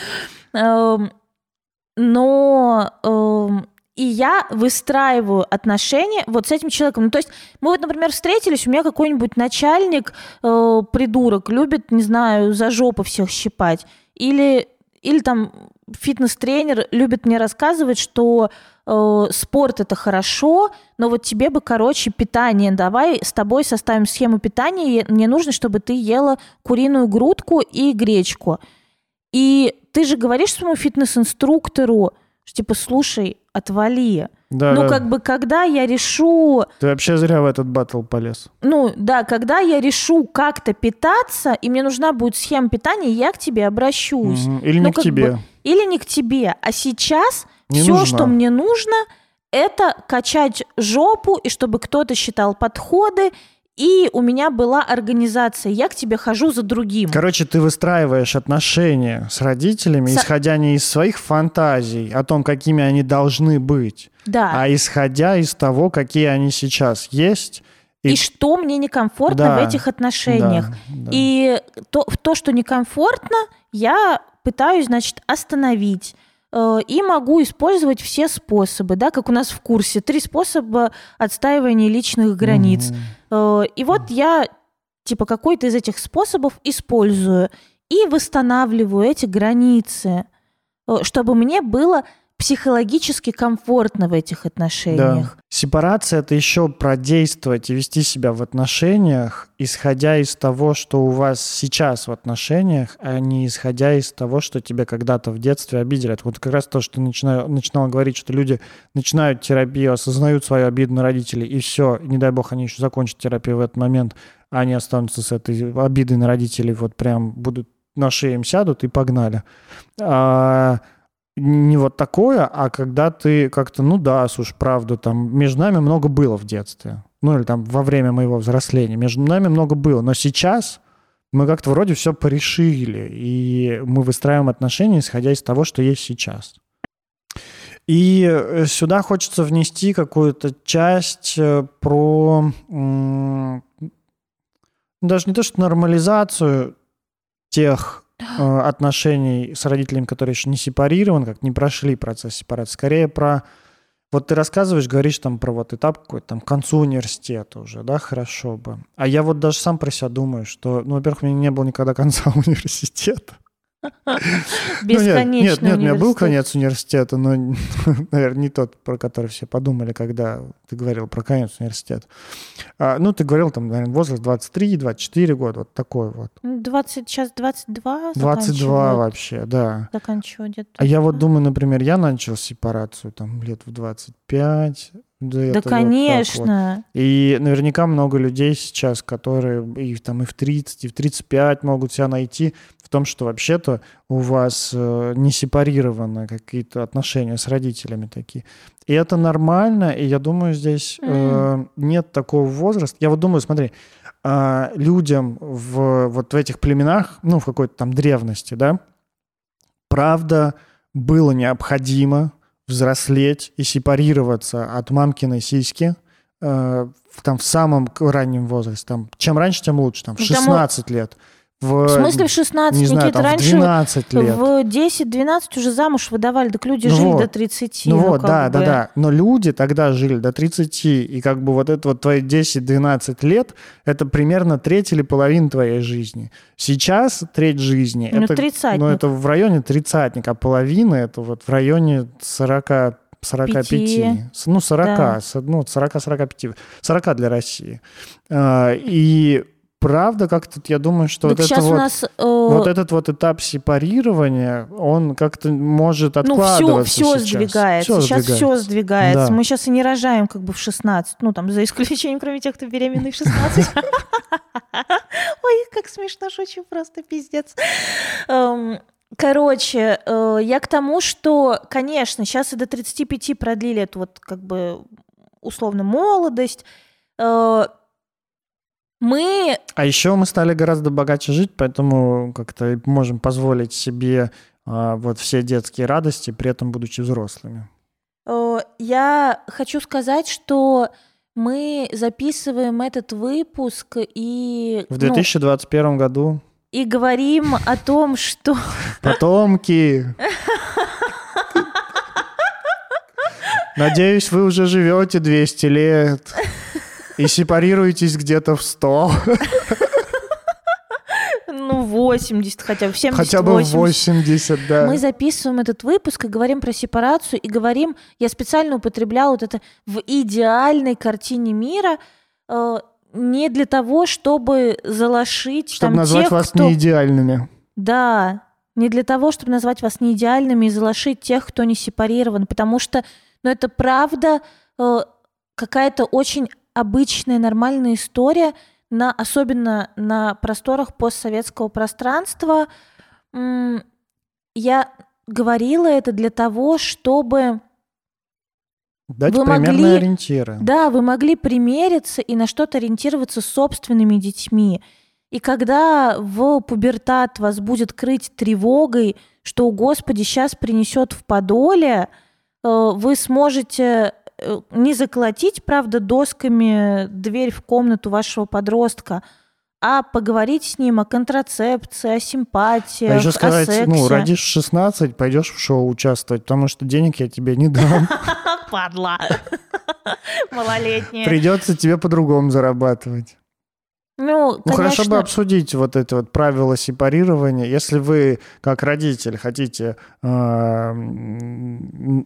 Но... И я выстраиваю отношения вот с этим человеком. Ну, то есть мы вот, например, встретились, у меня какой-нибудь начальник, э, придурок, любит, не знаю, за жопу всех щипать. Или, или там фитнес-тренер любит мне рассказывать, что э, спорт – это хорошо, но вот тебе бы, короче, питание. Давай с тобой составим схему питания. Мне нужно, чтобы ты ела куриную грудку и гречку. И ты же говоришь своему фитнес-инструктору, типа, слушай, отвали. Да, ну, да. Как бы, когда я решу... Ты вообще зря в этот батл полез. Ну, да, когда я решу как-то питаться, и мне нужна будет схема питания, я к тебе обращусь. Угу. Или ну, не к тебе. Бы... Или не к тебе. А сейчас не все, нужна. Что мне нужно, это качать жопу, и чтобы кто-то считал подходы, и у меня была организация. Я к тебе хожу за другим. Короче, ты выстраиваешь отношения с родителями, Со... исходя не из своих фантазий о том, какими они должны быть, да. а исходя из того, какие они сейчас есть. И, и что мне некомфортно да. в этих отношениях. Да. Да. И то, то, что некомфортно, я пытаюсь, значит, остановить. И могу использовать все способы, да, как у нас в курсе. Три способа отстаивания личных границ. Mm-hmm. И вот я типа какой-то из этих способов использую и восстанавливаю эти границы, чтобы мне было психологически комфортно в этих отношениях. Да. Сепарация – это еще про действовать и вести себя в отношениях, исходя из того, что у вас сейчас в отношениях, а не исходя из того, что тебя когда-то в детстве обидели. Это вот как раз то, что начинаю, начинала говорить, что люди начинают терапию, осознают свою обиду на родителей, и все, не дай бог, они еще закончат терапию в этот момент, а они останутся с этой обидой на родителей, вот прям будут на шею им сядут и погнали. А... Не вот такое, а когда ты как-то, ну да, слушай, правда, там между нами много было в детстве. Ну или там во время моего взросления. Между нами много было. Но сейчас мы как-то вроде все порешили. И мы выстраиваем отношения, исходя из того, что есть сейчас. И сюда хочется внести какую-то часть про... Даже не то, что нормализацию тех... отношений с родителями, которые еще не сепарированы, как не прошли процесс сепарации. Скорее про... Вот ты рассказываешь, говоришь там про вот этап какой-то, там, к концу университета уже, да, хорошо бы. А я вот даже сам про себя думаю, что, ну, во-первых, у меня не было никогда конца университета. Бесконечный университет. Нет, нет, у меня был конец университета, но, наверное, не тот, про который все подумали, когда ты говорил про конец университета. Ну, ты говорил, там, наверное, возраст двадцать три - двадцать четыре года, вот такой вот. двадцать, сейчас двадцать два двадцать два вообще, да. Заканчиваю где-то. А я вот думаю, например, я начал сепарацию, там, лет в двадцать пять Да, да конечно. Вот вот. И наверняка много людей сейчас, которые и, там, и в тридцать, и в тридцать пять могут себя найти в том, что вообще-то у вас э, не сепарированы какие-то отношения с родителями такие. И это нормально, и я думаю, здесь э, mm. нет такого возраста. Я вот думаю, смотри, э, людям в, вот в этих племенах, ну, в какой-то там древности, да, правда было необходимо взрослеть и сепарироваться от мамкиной сиськи э, там, в самом раннем возрасте. Там, чем раньше, тем лучше. Там, в шестнадцать да, лет. В, в смысле в шестнадцать? Не знаю, там, раньше в двенадцать лет. В десять-двенадцать уже замуж выдавали. Так люди ну жили вот. До тридцати. Ну, ну вот, да, бы. да, да. Но люди тогда жили до тридцати. И как бы вот это вот твои десять-двенадцать лет, это примерно треть или половина твоей жизни. Сейчас треть жизни. Ну, это, тридцатник. Ну, это в районе тридцатник, а половина это вот в районе сорока. сорок пять Ну, сорок. Да. Ну, сорок-сорок пять сорок для России. И... Правда, как-то я думаю, что вот, это вот, нас, э... вот этот вот этап сепарирования, он как-то может откладываться. Ну, все, все сейчас. сдвигается. Все сейчас сдвигается. все сдвигается. Да. Мы сейчас и не рожаем как бы в шестнадцать. Ну, там, за исключением, кроме тех, кто беременный в шестнадцать. Ой, как смешно шучу, просто пиздец. Короче, я к тому, что, конечно, сейчас и до тридцати пяти продлили эту вот как бы условно молодость. Мы... А еще мы стали гораздо богаче жить, поэтому как-то можем позволить себе вот все детские радости, при этом будучи взрослыми? Я хочу сказать, что мы записываем этот выпуск и... В две тысячи двадцать первом ну, году. И говорим о том, что... Потомки! Надеюсь, вы уже живете двести лет и сепарируетесь где-то в сто. Ну, восемьдесят, хотя бы в семьдесят, хотя бы восемьдесят. восемьдесят, да. Мы записываем этот выпуск и говорим про сепарацию, и говорим, я специально употребляла вот это в идеальной картине мира, э, не для того, чтобы залошить... Чтобы там, назвать тех, вас кто... неидеальными. Да, не для того, чтобы назвать вас неидеальными и залошить тех, кто не сепарирован, потому что, ну, это правда э, какая-то очень обычная, нормальная история, на, особенно на просторах постсоветского пространства. Я говорила это для того, чтобы дать вы примерные могли, ориентиры. Да, вы могли примериться и на что-то ориентироваться с собственными детьми. И когда в пубертат вас будет крыть тревогой, что, о Господи, сейчас принесет в подоле, вы сможете... не заколотить, правда, досками дверь в комнату вашего подростка, а поговорить с ним о контрацепции, о симпатиях, а еще сказать, о сексе. Ну, родишь шестнадцать, пойдешь в шоу участвовать, потому что денег я тебе не дам. Падла. Малолетняя. Придется тебе по-другому зарабатывать. Ну, конечно... ну, хорошо бы обсудить вот это вот правило сепарирования. Если вы, как родитель, хотите э,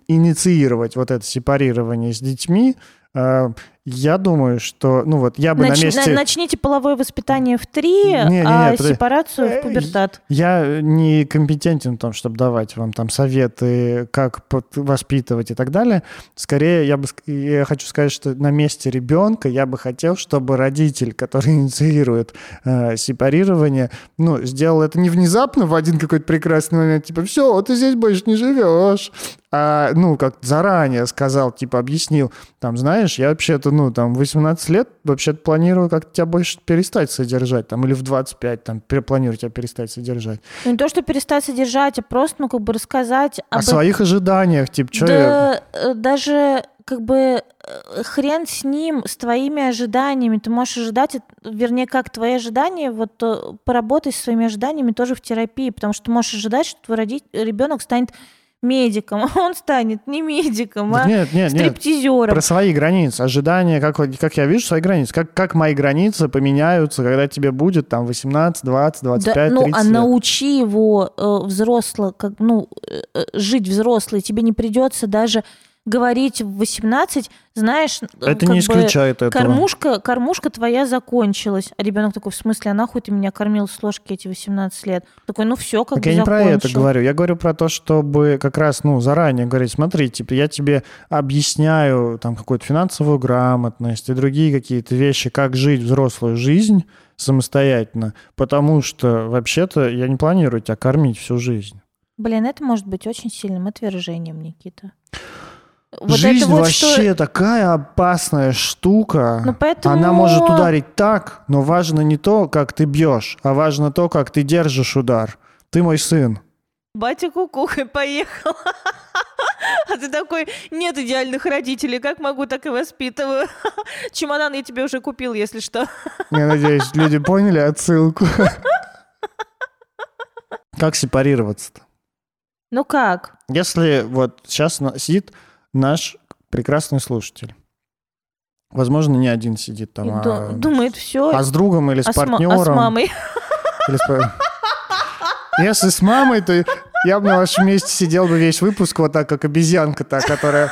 инициировать вот это сепарирование с детьми, э, я думаю, что... Ну, вот я бы Нач... на месте... Начните половое воспитание в три, не, не, не, а не, сепарацию под... в пубертат. Я не компетентен в том, чтобы давать вам там советы, как воспитывать и так далее. Скорее, я бы я хочу сказать, что на месте ребенка я бы хотел, чтобы родитель, который инициирует э, сепарирование, ну, сделал это не внезапно в один какой-то прекрасный момент, типа, все, ты здесь больше не живешь, а, ну, как заранее сказал, типа, объяснил, там, знаешь, я вообще-то, ну, там, восемнадцать лет вообще-то планирую как-то тебя больше перестать содержать, там, или в двадцать пять, там, планирую тебя перестать содержать. Ну, не то, что перестать содержать, а просто, ну, как бы рассказать... Об... О своих ожиданиях, типа, что да, я... даже, как бы, хрен с ним, с твоими ожиданиями. Ты можешь ожидать, вернее, как твои ожидания, вот, поработай со своими ожиданиями тоже в терапии, потому что ты можешь ожидать, что твой родитель, ребенок станет... медиком, а он станет не медиком, а нет, нет, стриптизером. Нет. Про свои границы, ожидания, как, как я вижу свои границы, как, как мои границы поменяются, когда тебе будет там восемнадцать, двадцать, двадцать пять, да, ну, тридцать а лет. Научи его э, взросло, как, ну, э, жить взрослый, тебе не придется даже говорить в восемнадцать, знаешь, это не исключает этого. Кормушка, кормушка твоя закончилась. А ребенок такой, в смысле, а нахуй ты меня кормил с ложки эти восемнадцать лет? Такой, ну все, как так бы я закончил. Я не про это говорю. Я говорю про то, чтобы как раз, ну, заранее говорить, смотри, типа, я тебе объясняю там какую-то финансовую грамотность и другие какие-то вещи, как жить взрослую жизнь самостоятельно, потому что вообще-то я не планирую тебя кормить всю жизнь. Блин, это может быть очень сильным отвержением, Никита. Вот жизнь вот вообще что... такая опасная штука. Ну, поэтому... Она может ударить так, но важно не то, как ты бьешь, а важно то, как ты держишь удар. Ты мой сын. Батя кукухой поехала. А ты такой, нет идеальных родителей, как могу, так и воспитываю. Чемодан я тебе уже купил, если что. Я надеюсь, люди поняли отсылку. Как сепарироваться-то? Ну как? Если вот сейчас сидит... наш прекрасный слушатель. Возможно, не один сидит там. А... думает все. А с другом или с а партнером. С м- а с мамой. Если с мамой, то я бы на вашем месте сидел бы весь выпуск вот так, как обезьянка та, которая...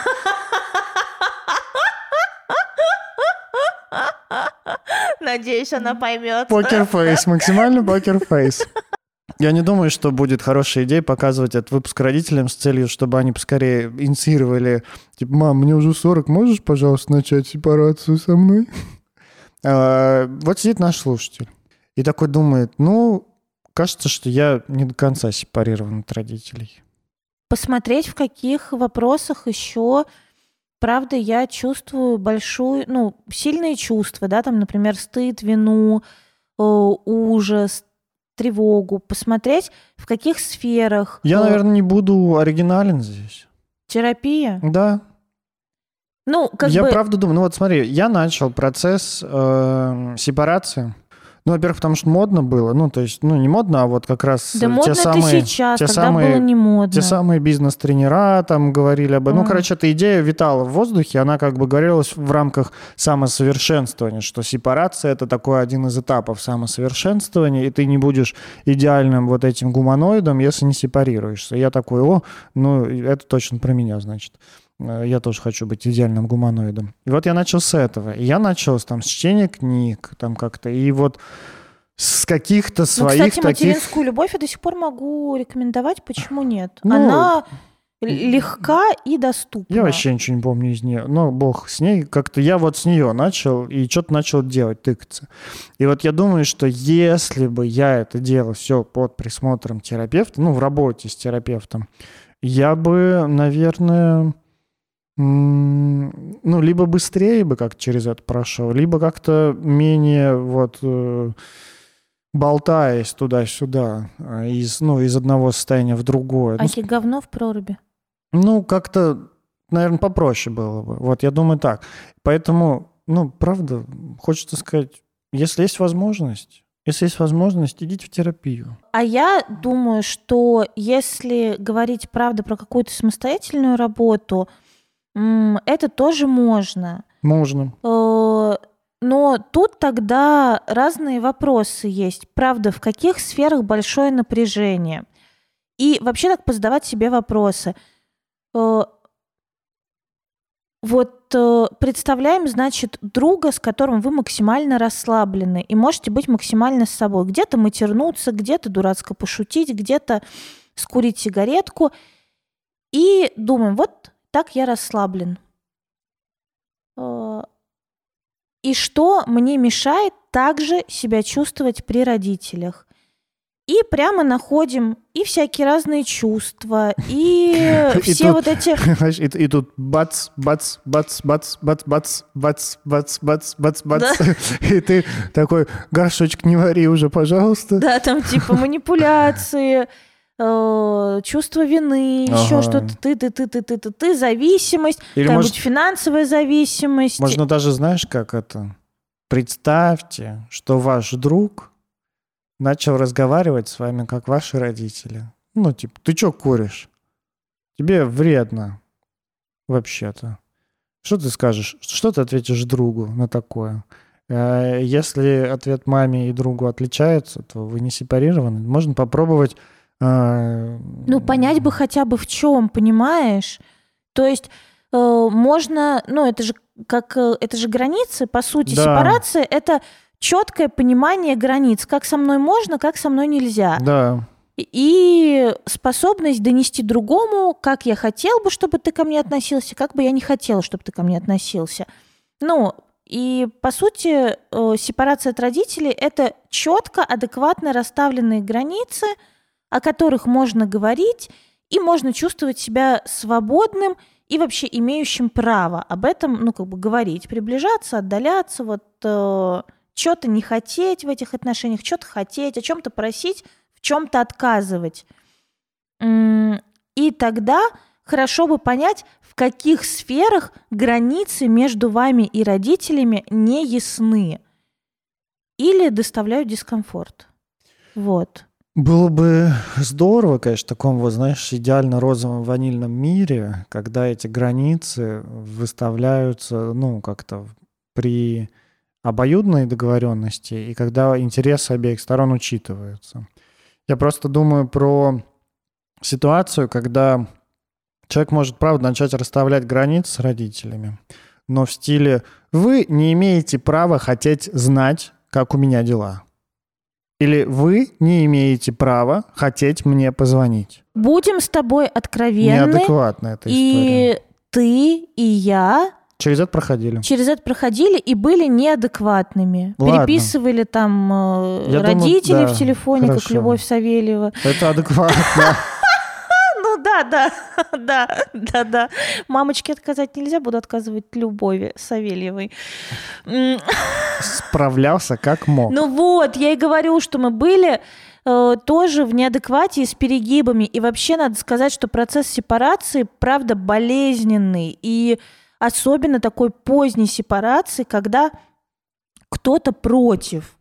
Надеюсь, она поймет. Покерфейс, максимально покерфейс. Я не думаю, что будет хорошая идея показывать этот выпуск родителям с целью, чтобы они поскорее инициировали, типа, мам, мне уже сорок, можешь, пожалуйста, начать сепарацию со мной? Вот сидит наш слушатель и такой думает, ну, кажется, что я не до конца сепарирован от родителей. Посмотреть, в каких вопросах еще, правда, я чувствую большую, ну, сильные чувства, да, там, например, стыд, вину, ужас, тревогу, посмотреть, в каких сферах. Я, ну, наверное, не буду оригинален здесь. Терапия? Да. Ну, как я бы... правда думаю, ну вот смотри, я начал процесс э, сепарации. Ну, во-первых, потому что модно было. Ну, то есть, ну, не модно, а вот как раз... Да модно это сейчас, те тогда самые, было не модно. Те самые бизнес-тренера там говорили об этом. Mm. Ну, короче, эта идея витала в воздухе, она как бы говорилась в рамках самосовершенствования, что сепарация — это такой один из этапов самосовершенствования, и ты не будешь идеальным вот этим гуманоидом, если не сепарируешься. Я такой, о, ну, это точно про меня, значит. Я тоже хочу быть идеальным гуманоидом. И вот я начал с этого. И я начал там с чтения книг, там как-то, и вот с каких-то своих ну, кстати, таких... Кстати, материнскую любовь я до сих пор могу рекомендовать. Почему нет? Ну, она легка и доступна. Я вообще ничего не помню из нее. Но бог с ней. Как-то я вот с нее начал и что-то начал делать, тыкаться. И вот я думаю, что если бы я это делал все под присмотром терапевта, ну, в работе с терапевтом, я бы, наверное... Ну, либо быстрее бы как-то через это прошел, либо как-то менее вот болтаясь туда-сюда, из, ну, из одного состояния в другое. А ну, говно в проруби? Ну, как-то, наверное, попроще было бы. Вот, я думаю так. Поэтому, ну, правда, хочется сказать, если есть возможность, если есть возможность, идите в терапию. А я думаю, что если говорить, правда, про какую-то самостоятельную работу... Это тоже можно. Можно. Но тут тогда разные вопросы есть. Правда, в каких сферах большое напряжение? И вообще так позадавать себе вопросы. Вот представляем, значит, друга, с которым вы максимально расслаблены и можете быть максимально с собой. Где-то матернуться, где-то дурацко пошутить, где-то скурить сигаретку. И думаем, вот... Так я расслаблен. И что мне мешает также себя чувствовать при родителях? И прямо находим и всякие разные чувства, и все вот эти... И тут бац, бац, бац, бац, бац, бац, бац, бац, бац, бац, бац. И ты такой, горшочек не вари уже, пожалуйста. Да, там типа манипуляции... чувство вины, ага. еще что-то, ты, ты, ты, ты, ты, ты, ты, зависимость, или какая-нибудь может, финансовая зависимость. Можно даже, знаешь, как это? Представьте, что ваш друг начал разговаривать с вами, как ваши родители. Ну, типа, ты что куришь? Тебе вредно вообще-то. Что ты скажешь? Что ты ответишь другу на такое? Если ответ маме и другу отличается, то вы не сепарированы. Можно попробовать... Ну, понять бы хотя бы в чем, понимаешь? То есть э, можно, ну, это же как это же границы, по сути, да. Сепарация это четкое понимание границ, как со мной можно, как со мной нельзя. Да. И способность донести другому, как я хотел бы, чтобы ты ко мне относился, как бы я не хотела, чтобы ты ко мне относился. Ну, и по сути, э, сепарация от родителей это четко, адекватно расставленные границы, о которых можно говорить, и можно чувствовать себя свободным и вообще имеющим право об этом, ну, как бы говорить, приближаться, отдаляться, вот э, что-то не хотеть в этих отношениях, что-то хотеть, о чем-то просить, в чем-то отказывать. И тогда хорошо бы понять, в каких сферах границы между вами и родителями не ясны или доставляют дискомфорт. Вот. Было бы здорово, конечно, в таком, вот, знаешь, идеально розовом ванильном мире, когда эти границы выставляются, ну, как-то при обоюдной договоренности, и когда интересы обеих сторон учитываются. Я просто думаю про ситуацию, когда человек может, правда, начать расставлять границы с родителями, но в стиле «вы не имеете права хотеть знать, как у меня дела». Или вы не имеете права хотеть мне позвонить. Будем с тобой откровенны. Неадекватна эта история. И ты, и я... Через это проходили. Через это проходили и были неадекватными. Ладно. Переписывали там э, родителей думаю, да, в телефоне, хорошо. Как Любовь Савельева. Это адекватно. Ну да, да, да, да, да, да. Мамочке отказать нельзя, буду отказывать Любови Савельевой. Справлялся как мог. Ну вот, я и говорю, что мы были э, тоже в неадеквате и с перегибами. И вообще надо сказать, что процесс сепарации, правда, болезненный. И особенно такой поздней сепарации, когда кто-то против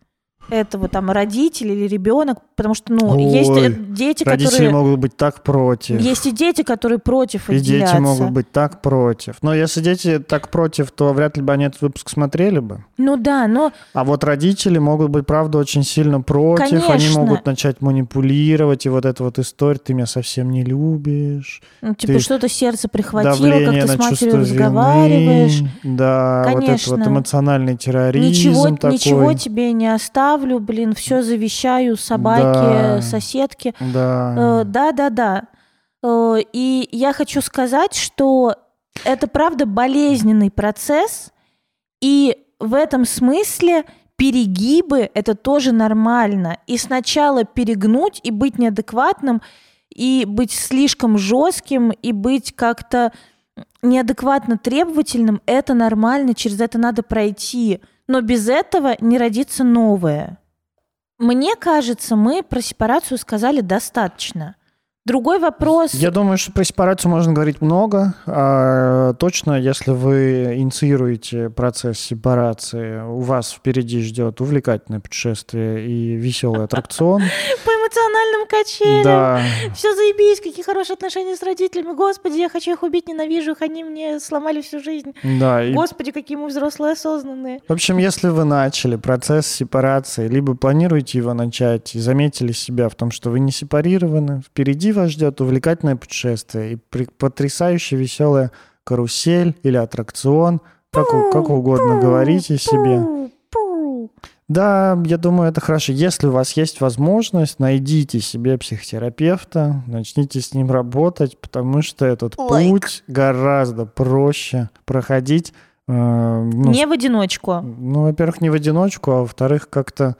этого, там, родители или ребенок, потому что, ну, Ой, есть дети, которые... Родители могут быть так против. Есть и дети, которые против отделяться. И дети могут быть так против. Но если дети так против, то вряд ли бы они этот выпуск смотрели бы. Ну да, но... А вот родители могут быть, правда, очень сильно против. Конечно. Они могут начать манипулировать, и вот эта вот история, ты меня совсем не любишь. Ну, типа, ты... что-то сердце прихватило, как ты с матерью разговариваешь. Да, конечно. Вот этот вот эмоциональный терроризм ничего, такой. Ничего тебе не оставлю, блин, все завещаю собаке, да, соседке. Да. Э, да, да, да. Э, и я хочу сказать, что это, правда, болезненный процесс, и в этом смысле перегибы – это тоже нормально. И сначала перегнуть, и быть неадекватным, и быть слишком жестким, и быть как-то неадекватно требовательным – это нормально, через это надо пройти. Но без этого не родится новое. Мне кажется, мы про сепарацию сказали достаточно. Другой вопрос... Я думаю, что про сепарацию можно говорить много. А, точно, если вы инициируете процесс сепарации, у вас впереди ждет увлекательное путешествие и веселый аттракцион. По эмоциональным качелям. Да. Все заебись, какие хорошие отношения с родителями. Господи, я хочу их убить, ненавижу их, они мне сломали всю жизнь. Да, и... Господи, какие мы взрослые, осознанные. В общем, если вы начали процесс сепарации, либо планируете его начать и заметили себя в том, что вы не сепарированы, впереди вас ждет увлекательное путешествие и потрясающе веселая карусель или аттракцион, как, как угодно говорите себе. Да, я думаю, это хорошо. Если у вас есть возможность, найдите себе психотерапевта, начните с ним работать, потому что этот like. путь гораздо проще проходить. Э, ну, не в одиночку. Ну, во-первых, не в одиночку, а во-вторых, как-то...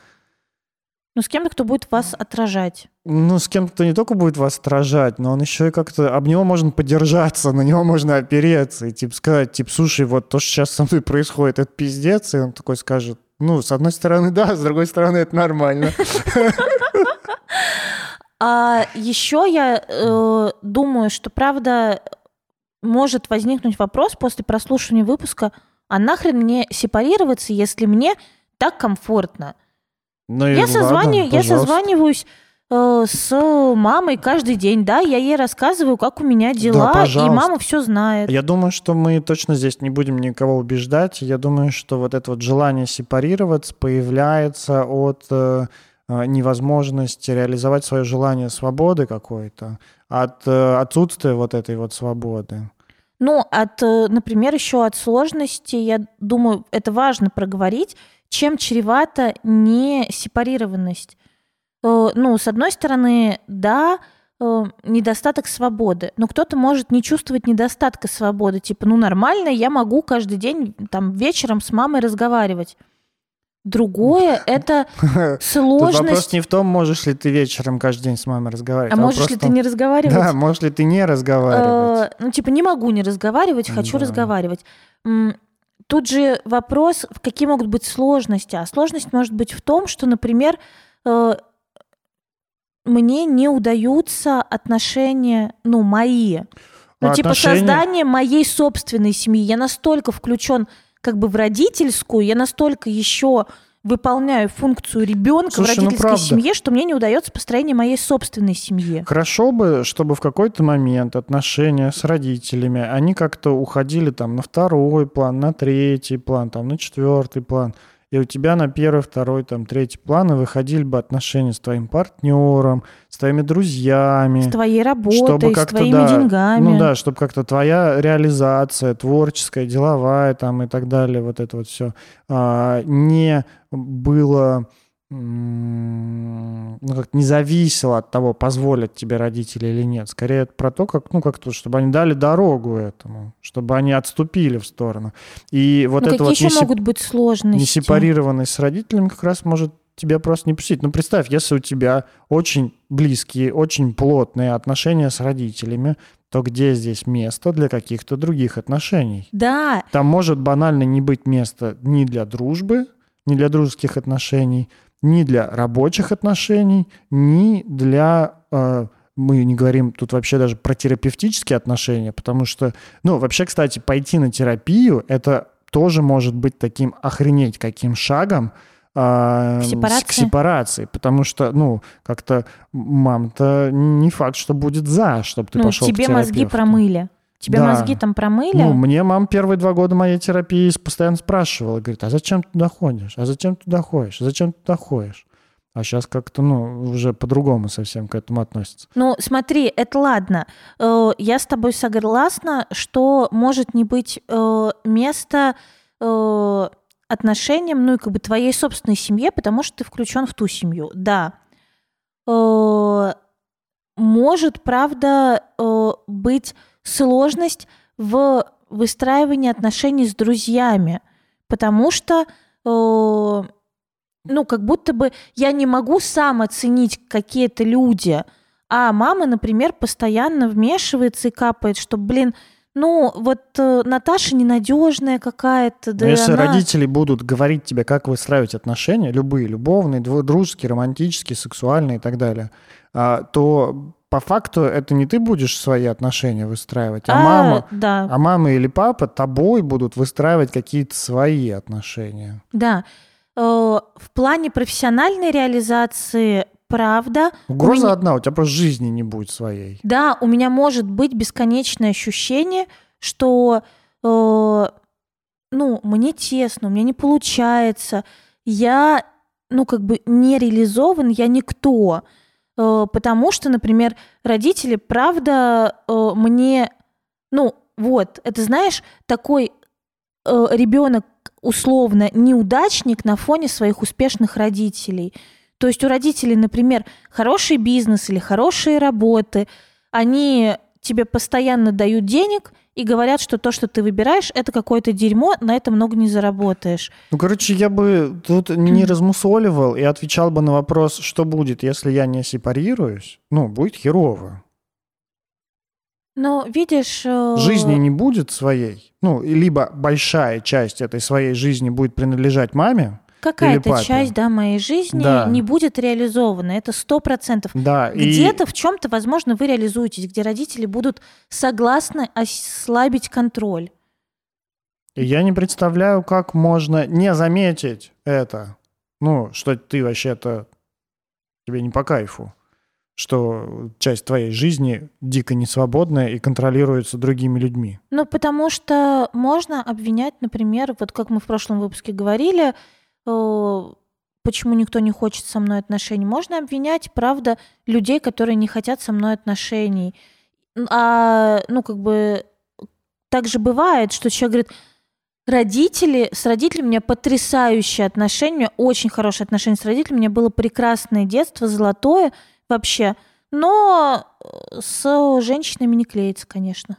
Ну, с кем-то, кто будет вас отражать. Ну, с кем-то, кто не только будет вас отражать, но он еще и как-то... Об него можно подержаться, на него можно опереться и типа сказать, типа, слушай, вот то, что сейчас со мной происходит, это пиздец, и он такой скажет, ну, с одной стороны, да, с другой стороны, это нормально. А еще я э, думаю, что, правда, может возникнуть вопрос после прослушивания выпуска, а нахрен мне сепарироваться, если мне так комфортно? Ну, я, ладно, созванив... я созваниваюсь э, с мамой каждый день, да, я ей рассказываю, как у меня дела, да, и мама все знает. Я думаю, что мы точно здесь не будем никого убеждать. Я думаю, что вот это вот желание сепарироваться появляется от э, невозможности реализовать свое желание свободы какой-то, от э, отсутствия вот этой вот свободы. Ну, от, например, еще от сложности, я думаю, это важно проговорить, чем чревата несепарированность. Ну, с одной стороны, да, недостаток свободы, но кто-то может не чувствовать недостатка свободы, типа, ну, нормально, я могу каждый день, там, вечером с мамой разговаривать. Другое – это сложность. Тут вопрос не в том, можешь ли ты вечером каждый день с мамой разговаривать. А, а можешь ли ты не разговаривать? Да, можешь ли ты не разговаривать. Ну, типа, не могу не разговаривать, хочу разговаривать. Тут же вопрос, какие могут быть сложности. А сложность может быть в том, что, например, мне не удаются отношения, ну, мои. Ну, типа, создание моей собственной семьи. Я настолько включен... как бы в родительскую, я настолько еще выполняю функцию ребенка Слушай, в родительской ну семье, что мне не удается построение моей собственной семьи. Хорошо бы, чтобы в какой-то момент отношения с родителями, они как-то уходили там на второй план, на третий план, там, на четвертый план. И у тебя на первый, второй, там, третий план выходили бы отношения с твоим партнером, с твоими друзьями. С твоей работой, с твоими да, деньгами. Ну да, чтобы как-то твоя реализация творческая, деловая там, и так далее, вот это вот все, а, не было... ну, как не зависело от того, позволят тебе родители или нет. Скорее, это про то, как, ну, как-то, чтобы они дали дорогу этому, чтобы они отступили в сторону. И вот Но это вот несеп... могут быть сложности? Несепарированность с родителями как раз может тебя просто не пустить. Ну, представь, если у тебя очень близкие, очень плотные отношения с родителями, то где здесь место для каких-то других отношений? Да. Там может банально не быть места ни для дружбы, ни для дружеских отношений, ни для рабочих отношений, ни для... Э, мы не говорим тут вообще даже про терапевтические отношения, потому что... Ну, вообще, кстати, пойти на терапию, это тоже может быть таким охренеть каким шагом, К сепарации? К сепарации, потому что, ну, как-то мам-то не факт, что будет за, чтобы ты ну, пошел к терапевту. Ну, тебе мозги промыли. Тебя да. мозги там промыли? Ну, мне мама первые два года моей терапии постоянно спрашивала, говорит, а зачем ты туда ходишь? А зачем ты туда ходишь? А зачем ты туда ходишь? А сейчас как-то, ну, уже по-другому совсем к этому относится. Ну, смотри, это ладно. Я с тобой согласна, что может не быть места... отношениям, ну и как бы твоей собственной семье, потому что ты включен в ту семью. Да. Может, правда, быть сложность в выстраивании отношений с друзьями, потому что, ну, как будто бы я не могу сам оценить какие-то люди, а мама, например, постоянно вмешивается и капает, что, блин, ну, вот э, Наташа ненадежная какая-то. Да если она... родители будут говорить тебе, как выстраивать отношения, любые, любовные, дружеские, романтические, сексуальные и так далее, а, то по факту это не ты будешь свои отношения выстраивать, а, а, мама, да. а мама или папа тобой будут выстраивать какие-то свои отношения. Да. Э, в плане профессиональной реализации... Правда. Угроза у меня... одна, у тебя просто жизни не будет своей. Да, у меня может быть бесконечное ощущение, что э, ну, мне тесно, у меня не получается, я ну, как бы не реализован, я никто. Э, потому что, например, родители, правда, э, мне... Ну, вот, это, знаешь, такой э, ребенок условно неудачник на фоне своих успешных родителей. То есть у родителей, например, хороший бизнес или хорошие работы, они тебе постоянно дают денег и говорят, что то, что ты выбираешь, это какое-то дерьмо, на это много не заработаешь. Ну, короче, я бы тут не размусоливал и отвечал бы на вопрос, что будет, если я не сепарируюсь, ну, будет херово. Но, видишь... Жизни не будет своей. Ну, либо большая часть этой своей жизни будет принадлежать маме, какая-то часть да, моей жизни да. не будет реализована. Это сто процентов. Да, где-то и... в чем-то, возможно, вы реализуетесь, где родители будут согласны ослабить контроль. Я не представляю, как можно не заметить это. Ну, что ты вообще-то... Тебе не по кайфу. Что часть твоей жизни дико несвободная и контролируется другими людьми. Ну, потому что можно обвинять, например, вот как мы в прошлом выпуске говорили... почему никто не хочет со мной отношений. Можно обвинять, правда, людей, которые не хотят со мной отношений. А, ну, как бы, так же бывает, что человек говорит, родители, с родителями у меня потрясающие отношения, у меня очень хорошие отношения с родителями, у меня было прекрасное детство, золотое вообще, но с женщинами не клеится, конечно.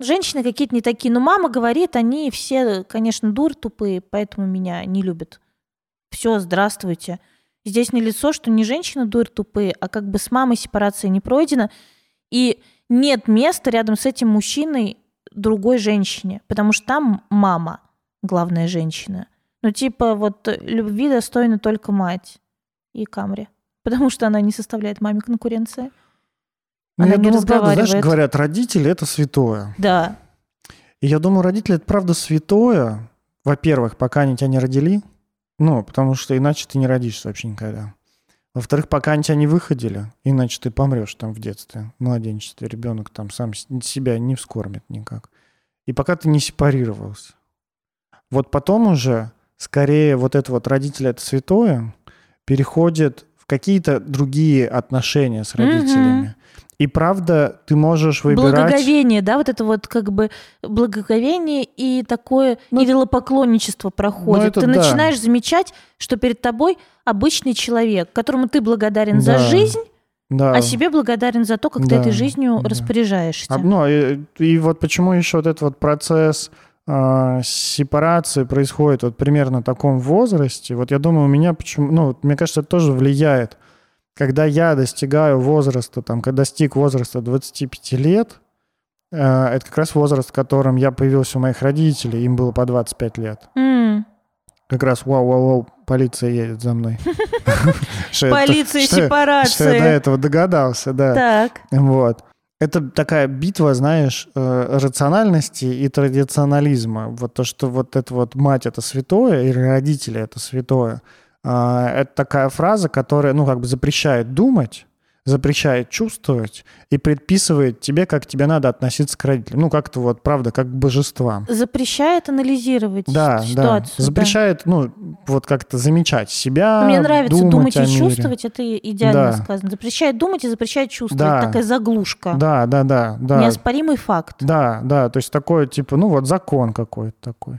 Женщины какие-то не такие, но мама говорит, они все, конечно, дуры тупые, поэтому меня не любят. Все, здравствуйте. Здесь налицо, что не женщины дурь тупые, а как бы с мамой сепарация не пройдена, и нет места рядом с этим мужчиной другой женщине, потому что там мама, главная женщина. Ну типа вот любви достойна только мать и Камри, потому что она не составляет маме конкуренции. Ну, я думаю, правда, знаешь, говорят, родители – это святое. Да. И я думаю, родители – это правда святое, во-первых, пока они тебя не родили, ну, потому что иначе ты не родишься вообще никогда. Во-вторых, пока они тебя не выходили, иначе ты помрешь там в детстве, в младенчестве, ребенок там сам себя не вскормит никак. И пока ты не сепарировался. Вот потом уже, скорее, вот это вот родители – это святое переходит в какие-то другие отношения с родителями. Mm-hmm. И правда, ты можешь выбирать... Благоговение, да, вот это вот как бы благоговение и такое ну, идолопоклонничество проходит. Ну это ты да. начинаешь замечать, что перед тобой обычный человек, которому ты благодарен да. за жизнь, да. а себе благодарен за то, как да. ты этой жизнью да. распоряжаешься. А, ну, и, и вот почему еще вот этот вот процесс а, сепарации происходит вот примерно в таком возрасте. Вот я думаю, у меня почему... Ну, вот, мне кажется, это тоже влияет. Когда я достигаю возраста, там, когда достиг возраста двадцати пяти лет, а, это как раз возраст, в котором я появился у моих родителей, им было по двадцать пять лет. Mm. Как раз вау-вау-вау, полиция едет за мной. Полиция сепарации. Что я до этого догадался, да. Так. Вот. Это такая битва, знаешь, рациональности и традиционализма. Вот то, что вот это вот мать – это святое, и родители – это святое. Это такая фраза, которая, ну, как бы запрещает думать, запрещает чувствовать и предписывает тебе, как тебе надо относиться к родителям. Ну, как-то вот, правда, как к божествам. Запрещает анализировать да, ситуацию. Да. Запрещает, да. ну, вот как-то замечать себя, мне нравится думать, думать и чувствовать, это идеально да. сказано. Запрещает думать и запрещает чувствовать. Да. Такая заглушка. Да, да, да, да. Неоспоримый факт. Да, да, то есть такое, типа, ну, вот закон какой-то такой.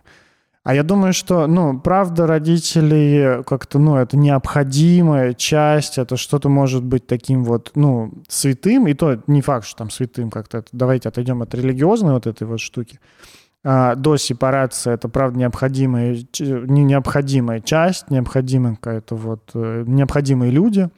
А я думаю, что, ну, правда, родители как-то, ну, это необходимая часть, это что-то может быть таким вот, ну, святым, и то не факт, что там святым как-то, давайте отойдем от религиозной вот этой вот штуки, а, до сепарации это, правда, необходимая, не необходимая часть, необходимые какая-то вот, необходимые люди,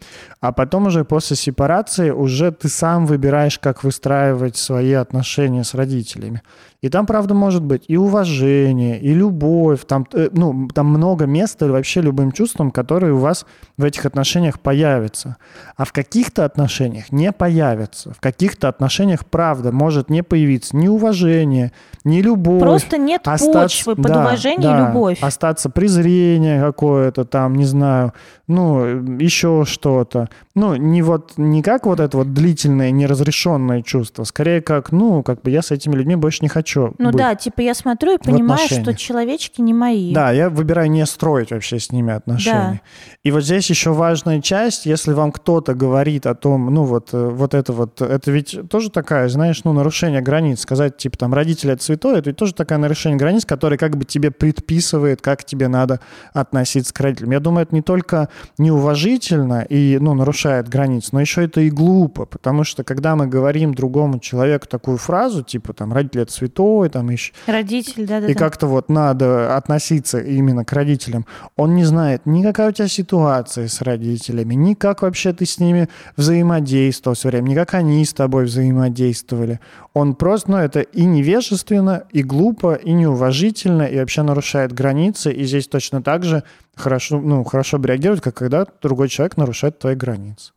а потом уже после сепарации уже ты сам выбираешь, как выстраивать свои отношения с родителями. И там, правда, может быть и уважение, и любовь, там, ну, там много места вообще любым чувствам, которые у вас в этих отношениях появятся. А в каких-то отношениях не появятся. В каких-то отношениях, правда, может не появиться ни уважение, ни любовь. Просто нет остаться, почвы под да, уважение да, и любовь. Остаться презрение какое-то там, не знаю, ну, еще что-то. Ну, не, вот, не как вот это вот длительное, неразрешенное чувство, скорее как, ну, как бы я с этими людьми больше не хочу. Ну да, типа я смотрю и понимаю, что человечки не мои. Да, я выбираю не строить вообще с ними отношения. Да. И вот здесь еще важная часть, если вам кто-то говорит о том, ну вот, вот это вот, это ведь тоже такая, знаешь, ну нарушение границ, сказать типа там родители это святое, это ведь тоже такое нарушение границ, которое как бы тебе предписывает, как тебе надо относиться к родителям. Я думаю, это не только неуважительно и, ну, нарушает границы, но еще это и глупо, потому что когда мы говорим другому человеку такую фразу, типа там родители это святое, там еще. Родитель, да, да. И да. как-то вот надо относиться именно к родителям. Он не знает, ни какая у тебя ситуация с родителями, ни как вообще ты с ними взаимодействовал все время, ни как они с тобой взаимодействовали. Он просто, ну, это и невежественно, и глупо, и неуважительно, и вообще нарушает границы. И здесь точно так же хорошо, ну, хорошо бы реагировать, как когда другой человек нарушает твои границы.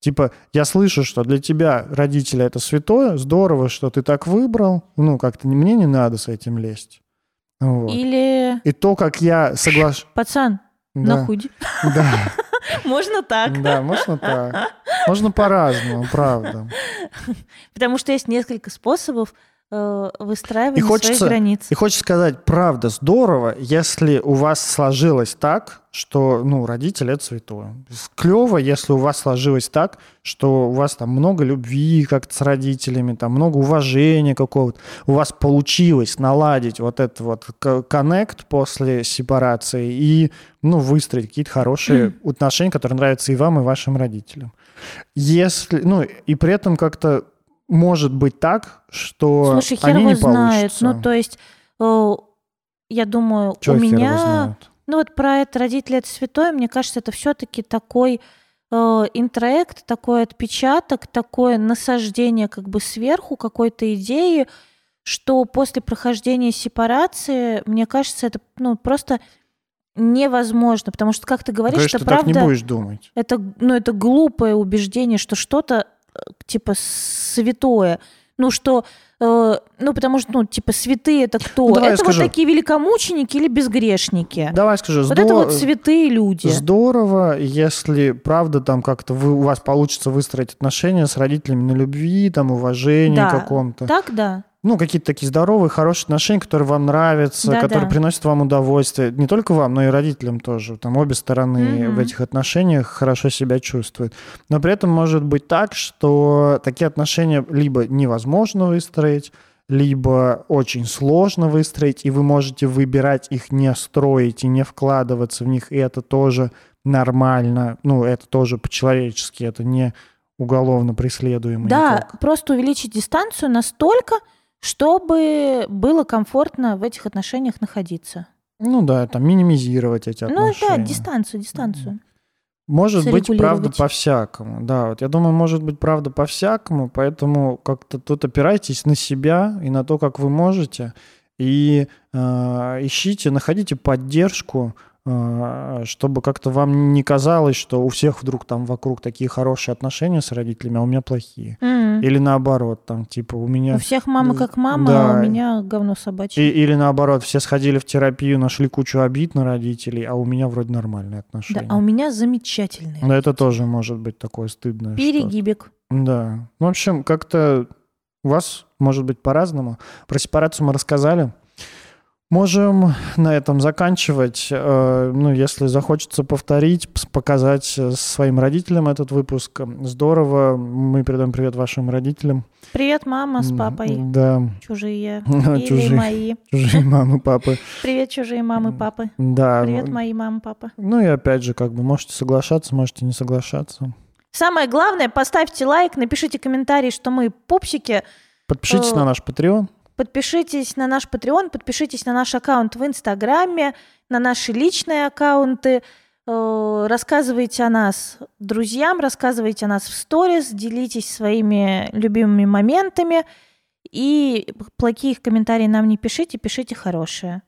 Типа, я слышу, что для тебя родители — это святое, здорово, что ты так выбрал, ну, как-то мне не надо с этим лезть. Вот. Или... И то, как я соглашусь... Пацан, да. на худи. Да. Можно так. Да, можно так. Можно по-разному, правда. Потому что есть несколько способов выстраивания своих границ. И хочется сказать, правда, здорово, если у вас сложилось так, что, ну, родители — это святое. Клево, если у вас сложилось так, что у вас там много любви как-то с родителями, там много уважения какого-то. У вас получилось наладить вот этот вот коннект после сепарации и, ну, выстроить какие-то хорошие mm. отношения, которые нравятся и вам, и вашим родителям. Если, ну, и при этом как-то может быть так, что Слушай, они не получатся. Слушай, хер его знает. Ну, то есть, э, я думаю, Чё у меня... Ну вот про это «Родители — это святое», мне кажется, это все-таки такой э, интроект, такой отпечаток, такое насаждение как бы сверху какой-то идеи, что после прохождения сепарации, мне кажется, это ну, просто невозможно, потому что, как ты говоришь, Говоришь, это правда... Ты так не будешь думать. Это, ну, это глупое убеждение, что что-то типа святое, ну что... Ну, потому что, ну, типа, святые это кто? Ну, это скажу. Вот такие великомученики или безгрешники? Давай скажу. Вот здор... это вот святые люди. Здорово, если, правда, там как-то вы, у вас получится выстроить отношения с родителями на любви, там, уважении да. каком-то. Так, да. Ну, какие-то такие здоровые, хорошие отношения, которые вам нравятся, да, которые да. приносят вам удовольствие. Не только вам, но и родителям тоже. Там обе стороны mm-hmm. в этих отношениях хорошо себя чувствуют. Но при этом может быть так, что такие отношения либо невозможно выстроить, либо очень сложно выстроить, и вы можете выбирать их не строить и не вкладываться в них, и это тоже нормально. Ну, это тоже по-человечески, это не уголовно преследуемый. Да, итог. Просто увеличить дистанцию настолько... чтобы было комфортно в этих отношениях находиться. Ну да, там минимизировать эти отношения. Ну да, дистанцию, дистанцию. Может быть, правда по-всякому. Да, вот я думаю, может быть, правда по-всякому, поэтому как-то тут опирайтесь на себя и на то, как вы можете, и э, ищите, находите поддержку, чтобы как-то вам не казалось, что у всех вдруг там вокруг такие хорошие отношения с родителями, а у меня плохие. Mm-hmm. Или наоборот, там, типа, у меня... У всех мама как мама, да. А у меня говно собачье. И, или наоборот, все сходили в терапию, нашли кучу обид на родителей, а у меня вроде нормальные отношения. Да, а у меня замечательные. Да, это тоже может быть такое стыдное. Перегибик. Что-то. Да. В общем, как-то у вас может быть по-разному. Про сепарацию мы рассказали. Можем на этом заканчивать. Ну, если захочется повторить, показать своим родителям этот выпуск. Здорово. Мы передаем привет вашим родителям. Привет, мама с папой. Да. Чужие. Или чужие, мои. Чужие мамы, папы. Привет, чужие мамы, папы. Да. Привет, мои мамы, папы. Ну и опять же, как бы, можете соглашаться, можете не соглашаться. Самое главное, поставьте лайк, напишите комментарий, что мы пупсики. Подпишитесь на наш Patreon. Подпишитесь на наш Patreon, подпишитесь на наш аккаунт в Инстаграме, на наши личные аккаунты. Э, рассказывайте о нас друзьям, рассказывайте о нас в сторис, делитесь своими любимыми моментами. И плохих комментарий нам не пишите, пишите хорошие.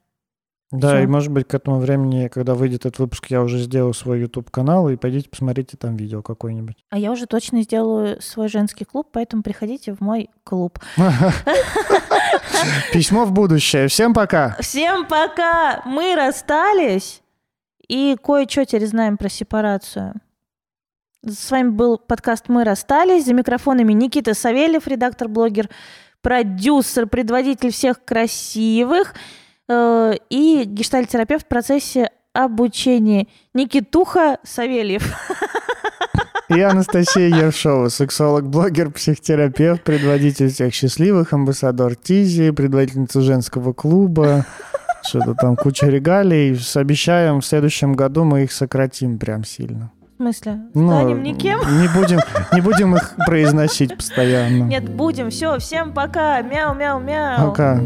Да, все. И может быть к этому времени, когда выйдет этот выпуск, я уже сделаю свой YouTube-канал, и пойдите посмотрите там видео какое-нибудь. А я уже точно сделаю свой женский клуб, поэтому приходите в мой клуб. Письмо в будущее. Всем пока! Всем пока! Мы расстались и кое-что теперь знаем про сепарацию. С вами был подкаст «Мы расстались». За микрофонами Никита Савельев, редактор-блогер, продюсер, предводитель всех красивых и гештальтерапевт в процессе обучения. Никитуха Савельев. И Анастасия Ершова, сексолог, блогер, психотерапевт, предводитель всех счастливых, амбассадор Тизи, предводительница женского клуба. Что-то там куча регалий. Обещаем, в следующем году мы их сократим прям сильно. В смысле? Станем никем? Не будем, не будем их произносить постоянно. Нет, будем. Все, всем пока. Мяу-мяу-мяу. Пока.